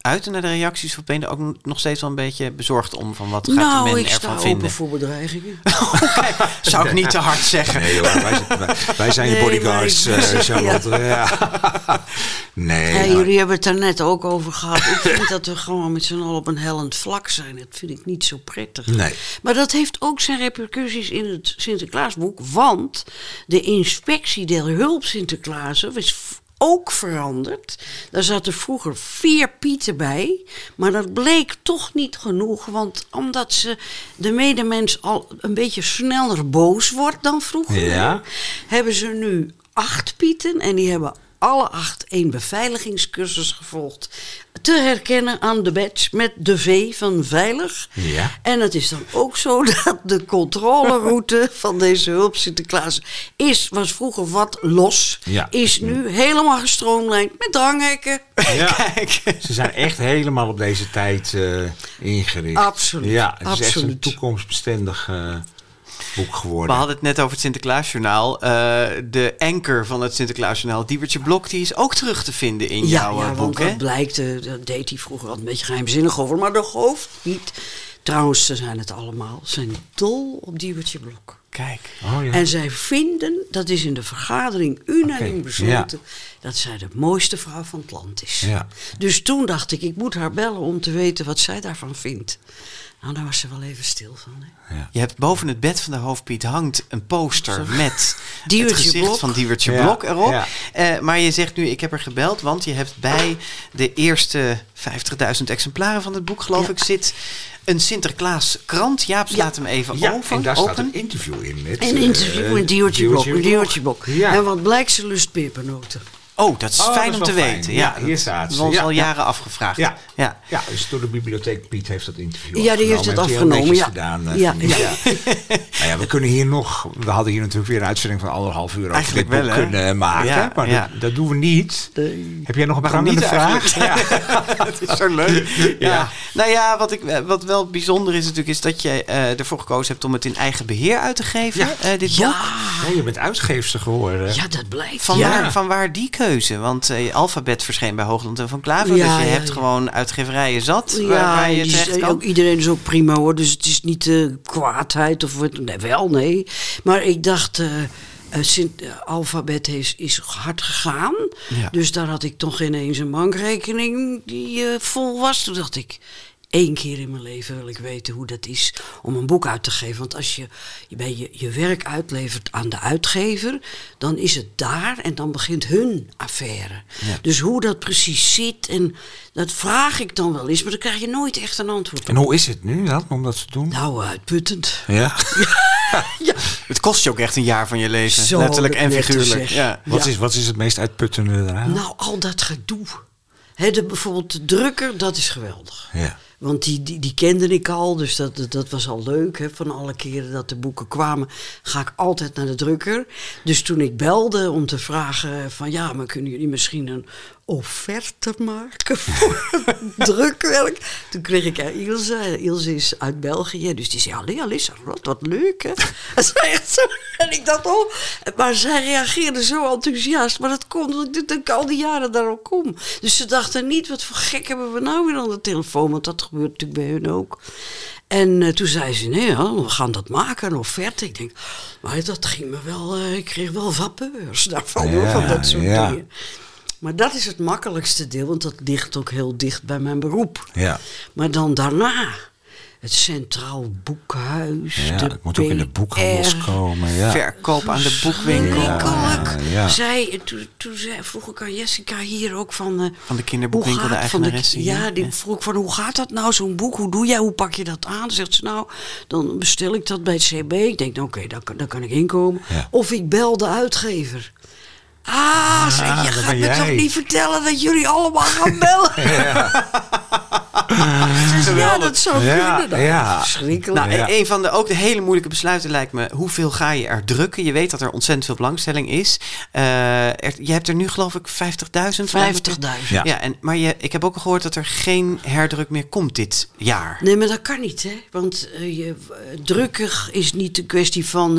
uit naar de reacties, of ben je er ook nog steeds wel een beetje bezorgd om van wat gaat men ervan vinden? Nou, ik sta open voor bedreigingen. Okay. Zou ik niet te hard zeggen. Nee, joh, wij zijn je bodyguards, Charlotte. Ja. Nee, hey, jullie hebben het er net ook over gehad. Ik vind dat we gewoon met z'n allen op een hellend vlak zijn. Dat vind ik niet zo prettig. Nee. Maar dat heeft ook zijn repercussies in het Sinterklaasboek, want de inspectie der hulp Sinterklaas is ook veranderd. Daar zaten vroeger 4 Pieten bij, maar dat bleek toch niet genoeg, want omdat ze de medemens al een beetje sneller boos wordt dan vroeger, hebben ze nu 8 Pieten en die hebben alle 8 een beveiligingscursus gevolgd. Te herkennen aan de badge met de V van veilig. Ja. En het is dan ook zo dat de controleroute van deze hulp Sinterklaas was vroeger wat los. Ja. Is nu helemaal gestroomlijnd met dranghekken. Ja. Kijk. Ze zijn echt helemaal op deze tijd ingericht. Absoluut. Ja, het is echt een toekomstbestendig boek geworden. We hadden het net over het Sinterklaasjournaal. De anker van het Sinterklaasjournaal, Dieuwertje Blok, die is ook terug te vinden in jouw boek. Ja, want dat blijkt, dat deed hij vroeger al een beetje geheimzinnig over, maar dat hoeft niet. Trouwens, ze zijn het allemaal, zijn dol op Dieuwertje Blok. Kijk. Oh, ja. En zij vinden, dat is in de vergadering unaniem besloten, dat zij de mooiste vrouw van het land is. Ja. Dus toen dacht ik moet haar bellen om te weten wat zij daarvan vindt. Nou, daar was ze wel even stil van. Hè? Ja. Je hebt boven het bed van de hoofdpiet hangt een poster met het gezicht van Dieuwertje Blok erop. Ja. Maar je zegt nu, ik heb er gebeld, want je hebt bij de eerste 50.000 exemplaren van het boek, geloof ik, zit een Sinterklaaskrant. Jaap slaat hem even open. En daar staat een interview in. Een interview met Dieuwertje Blok. Ja. En wat blijkt, ze lust pepernoten. Oh, dat is fijn om te weten. Ja, hier staat ze. We al jaren afgevraagd. Ja. Ja. Ja, dus door de bibliotheek Piet heeft dat interview afgenomen. Ja, die heeft het afgenomen. Ja. Gedaan, Nou ja, we hadden hier natuurlijk weer een uitzending van 1,5 uur over eigenlijk dit boek kunnen maken. Ja, maar dat doen we niet. Heb jij nog een brandende vraag? Ja. Het is zo leuk. Ja. Nou ja, wat wel bijzonder is natuurlijk, is dat je ervoor gekozen hebt om het in eigen beheer uit te geven. Dit boek. Ja, je bent uitgeefster geworden. Ja, dat blijkt. Vanwaar die keuze? Want Alfabet verscheen bij Hoogland en Van Klaver. Dus je hebt gewoon uitgeverijen zat. Ja, waar je terecht kan. Ook, iedereen is ook prima hoor. Dus het is niet kwaadheid of wat. Nee, wel, nee. Maar ik dacht, Alfabet is hard gegaan. Ja. Dus daar had ik toch ineens een bankrekening die vol was. Toen dacht ik, 1 keer in mijn leven wil ik weten hoe dat is om een boek uit te geven. Want als je bij je werk uitlevert aan de uitgever, dan is het daar en dan begint hun affaire. Ja. Dus hoe dat precies zit, en dat vraag ik dan wel eens, maar dan krijg je nooit echt een antwoord op. En hoe is het nu dan, om dat te doen? Nou, uitputtend. Ja. Ja. Het kost je ook echt een jaar van je leven, zo letterlijk en figuurlijk. Ja. Wat is het meest uitputtende daaraan? Nou, al dat gedoe. Bijvoorbeeld de drukker, dat is geweldig. Ja. Want die kende ik al, dus dat was al leuk. Hè? Van alle keren dat de boeken kwamen, ga ik altijd naar de drukker. Dus toen ik belde om te vragen van, maar kunnen jullie misschien een offerte maken voor drukwerk? Toen kreeg ik Ilse. Ilse is uit België, dus die zei, Alissa, wat leuk, hè? En ik dacht, maar zij reageerde zo enthousiast. Maar dat komt omdat ik al die jaren daar ook kom. Dus ze dachten niet, wat voor gek hebben we nou weer aan de telefoon? Want dat gebeurt natuurlijk bij hun ook. En toen zei ze, we gaan dat maken, een offerte. Ik denk, maar dat ging me wel, ik kreeg wel vapeurs daarvan, hoor, van dat soort dingen. Maar dat is het makkelijkste deel, want dat ligt ook heel dicht bij mijn beroep. Ja. Maar dan daarna, het Centraal Boekhuis. Ja, dat moet ook in de boekhandels komen. Ja. Verkoop aan de boekwinkel. Ja. Toen vroeg ik aan Jessica hier ook van de kinderboekwinkel, de eigenaresse. Die vroeg van hoe gaat dat nou, zo'n boek? Hoe doe jij? Hoe pak je dat aan? Zegt ze, nou, dan bestel ik dat bij het CB. Ik denk, oké, daar kan ik inkomen. Ja. Of ik bel de uitgever. Zeg, je gaat me jij toch niet vertellen dat jullie allemaal gaan bellen? Ja. Dat zou kunnen dan. Ja. Verschrikkelijk. Nou, een van de ook de hele moeilijke besluiten lijkt me, hoeveel ga je er drukken? Je weet dat er ontzettend veel belangstelling is. Je hebt er nu geloof ik 50.000. 50.000. Ja, maar ik heb ook al gehoord dat er geen herdruk meer komt dit jaar. Nee, maar dat kan niet, hè? Want drukker is niet een kwestie van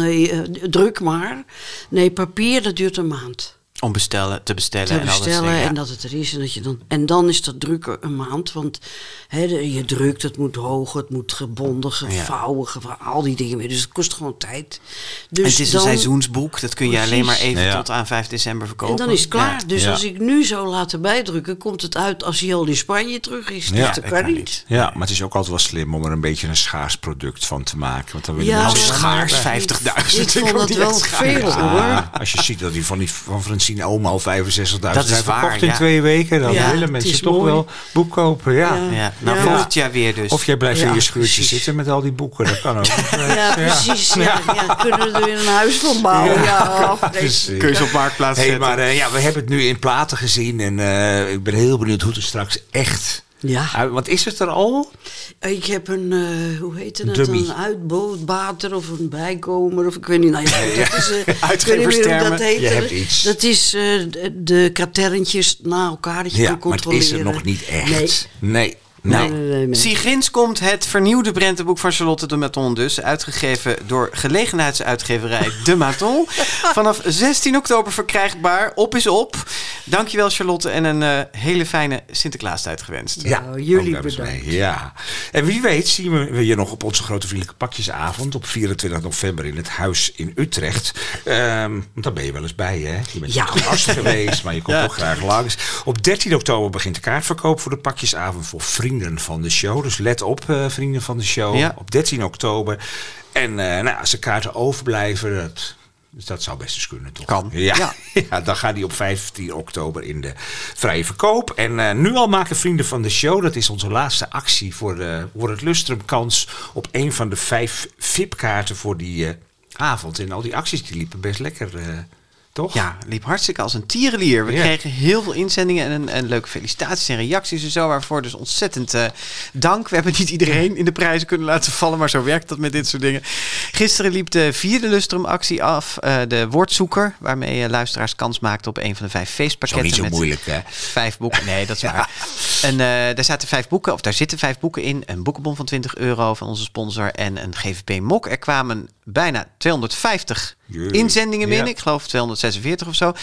druk maar. Nee, papier, dat duurt een maand. Om te bestellen en alles. En dat het er is. En, dan is dat drukken een maand. Want je drukt, het moet hoog, het moet gebonden, gevouwen, al die dingen weer. Dus het kost gewoon tijd. Dus en het is een seizoensboek. Dat kun je alleen maar even tot aan 5 december verkopen. En dan is het klaar. Ja. Dus als ik nu zou laten bijdrukken, komt het uit als hij al in Spanje terug is. Ja, dat kan niet. Ja, maar het is ook altijd wel slim om er een beetje een schaars product van te maken. Want dan willen we schaars 50.000. Ik vond dat wel veel, hoor. Als je ziet dat die van Francine Oomen al 65.000 zijn verkocht in 2 weken. Dan willen mensen toch wel boek kopen. Ja. Ja. Nou, volgend jaar weer dus. Of jij blijft in je schuurtje zitten met al die boeken. Dat kan ook. Precies. Ja. Kunnen we er weer een huis van bouwen. Kun je ze op marktplaats zetten. Maar, we hebben het nu in platen gezien. En ik ben heel benieuwd hoe het er straks echt... Ja. Wat is het er al? Ik heb een, dummy. Een uitbater of een bijkomer of ik weet niet. Nou, dat is, uitgeverstermen, dat heet, je hebt iets. Dat is de katerntjes na elkaar dat je kan controleren. Maar het is er nog niet echt. Nee. Nee. Sigrins komt het vernieuwde prentenboek van Charlotte Dematons dus. Uitgegeven door gelegenheidsuitgeverij Dematon. Vanaf 16 oktober verkrijgbaar. Op is op. Dankjewel Charlotte en een hele fijne Sinterklaastijd gewenst. Ja, jullie bedankt. Ja. En wie weet zien we je nog op onze grote vriendelijke pakjesavond. Op 24 november in het huis in Utrecht. Daar ben je wel eens bij, hè? Je bent gast geweest, maar je komt ook graag langs. Op 13 oktober begint de kaartverkoop voor de pakjesavond voor vrienden van de show. Dus let op, vrienden van de show. Ja. Op 13 oktober. En als de kaarten overblijven... Dus dat zou best eens kunnen, toch? Kan. Ja, dan gaat die op 15 oktober in de vrije verkoop. En nu al maken vrienden van de show. Dat is onze laatste actie voor het Lustrum kans op een van de 5 VIP-kaarten voor die avond. En al die acties die liepen best lekker... Toch? Ja, liep hartstikke als een tierenlier. We kregen heel veel inzendingen en leuke felicitaties en reacties en zo. Waarvoor dus ontzettend dank. We hebben niet iedereen in de prijzen kunnen laten vallen, maar zo werkt dat met dit soort dingen. Gisteren liep de 4e Lustrum-actie af. De woordzoeker, waarmee luisteraars kans maakten op een van de 5 feestpakketten. Zo niet zo met moeilijk, hè? 5 boeken. Nee, dat is waar. En daar zitten 5 boeken in. Een boekenbon van €20 van onze sponsor en een GVP-mok. Er kwamen bijna 250 inzendingen binnen. Ik geloof 246 of zo.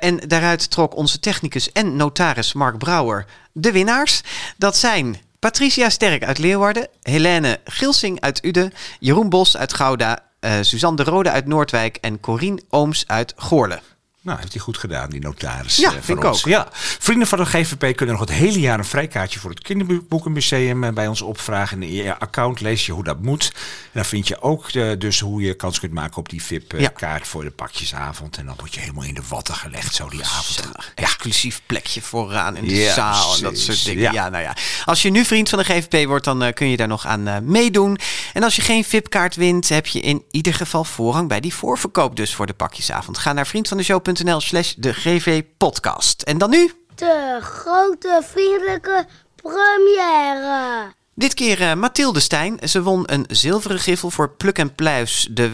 En daaruit trok onze technicus en notaris Mark Brouwer de winnaars. Dat zijn Patricia Sterk uit Leeuwarden, Helene Gilsing uit Uden, Jeroen Bos uit Gouda, Suzanne de Rode uit Noordwijk en Corien Ooms uit Goorle. Nou, heeft hij goed gedaan, die notaris. Ja, vind ik ook. Ja. Vrienden van de GVP kunnen nog het hele jaar een vrijkaartje voor het Kinderboekenmuseum bij ons opvragen. In je account lees je hoe dat moet. En dan vind je ook dus hoe je kans kunt maken op die VIP-kaart voor de pakjesavond. En dan word je helemaal in de watten gelegd zo die avond. Exclusief plekje vooraan in de zaal en dat soort dingen. Ja. Als je nu vriend van de GVP wordt, dan kun je daar nog aan meedoen. En als je geen VIP-kaart wint, heb je in ieder geval voorrang bij die voorverkoop dus voor de pakjesavond. Ga naar vriendvandeshow.nl/degvpodcast. En dan nu... de grote vriendelijke première. Dit keer Mathilde Stein. Ze won een zilveren griffel voor Pluk en Pluis, de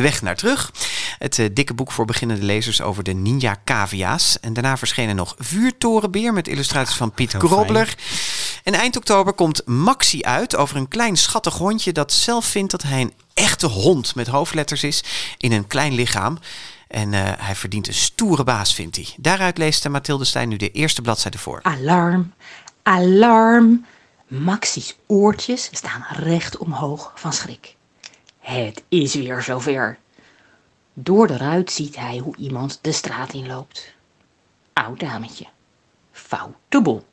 weg naar terug. Het dikke boek voor beginnende lezers over de ninja cavia's. En daarna verschenen nog Vuurtorenbeer met illustraties van Piet Grobler. En eind oktober komt Maxi uit over een klein schattig hondje dat zelf vindt dat hij een echte hond met hoofdletters is in een klein lichaam. En hij verdient een stoere baas, vindt hij. Daaruit leest Mathilde Stein nu de eerste bladzijde voor. Alarm, alarm. Maxi's oortjes staan recht omhoog van schrik. Het is weer zover. Door de ruit ziet hij hoe iemand de straat inloopt. Oud dametje. Foute bol.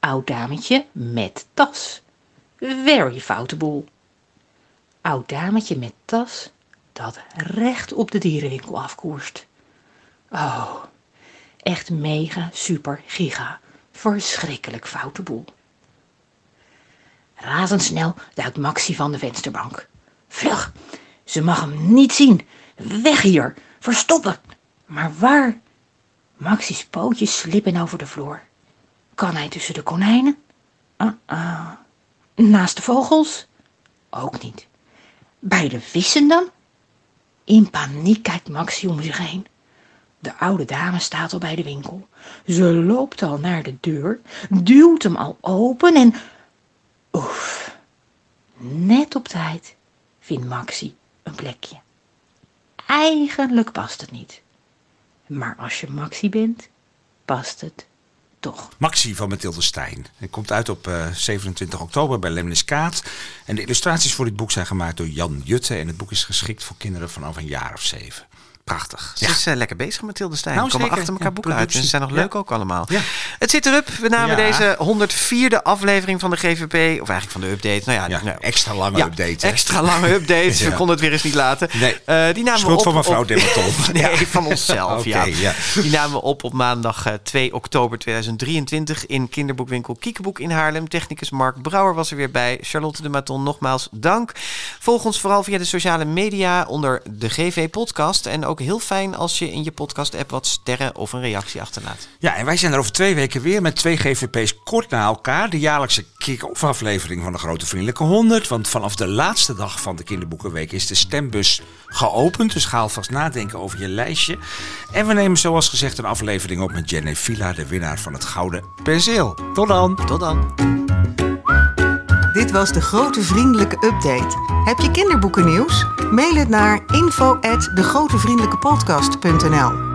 Oud dametje met tas. Very foutable. Oud dametje met tas dat recht op de dierenwinkel afkoerst. Oh, echt mega super giga. Verschrikkelijk foutable. Razendsnel duikt Maxi van de vensterbank. Vlug, ze mag hem niet zien. Weg hier, verstoppen. Maar waar? Maxi's pootjes slippen over de vloer. Kan hij tussen de konijnen? Naast de vogels? Ook niet. Bij de vissen dan? In paniek kijkt Maxi om zich heen. De oude dame staat al bij de winkel. Ze loopt al naar de deur, duwt hem al open en... Oef, net op tijd vindt Maxi een plekje. Eigenlijk past het niet. Maar als je Maxi bent, past het toch. Maxi van Mathilde Stein. Het komt uit op 27 oktober bij Lemnis Kaat. En de illustraties voor dit boek zijn gemaakt door Jan Jutte. En het boek is geschikt voor kinderen vanaf een jaar of 7. Prachtig. Ze is lekker bezig, Mathilde Stein. Nou, we komen achter elkaar boeken uit. Ze zijn nog leuk ook allemaal. Ja. Het zit erop. We namen deze 104e aflevering van de GVP. Of eigenlijk van de update. Extra lange update. Hè? Extra lange update. Ja. We konden het weer eens niet laten. Nee. Die namen we op, van mevrouw Dematons. Nee, van onszelf. Die namen we op maandag 2 oktober 2023 in kinderboekwinkel Kiekeboek in Haarlem. Technicus Mark Brouwer was er weer bij. Charlotte Dematon, nogmaals dank. Volg ons vooral via de sociale media onder de GV Podcast. En ook heel fijn als je in je podcast-app wat sterren of een reactie achterlaat. Ja, en wij zijn er over 2 weken weer met 2 GVP's kort na elkaar. De jaarlijkse kick-off aflevering van de Grote Vriendelijke 100. Want vanaf de laatste dag van de kinderboekenweek is de stembus geopend. Dus ga alvast nadenken over je lijstje. En we nemen zoals gezegd een aflevering op met Jenny Vila, de winnaar van het Gouden Penseel. Tot dan. Tot dan. Dit was de Grote Vriendelijke Update. Heb je kinderboekennieuws? Mail het naar info@degrotevriendelijkepodcast.nl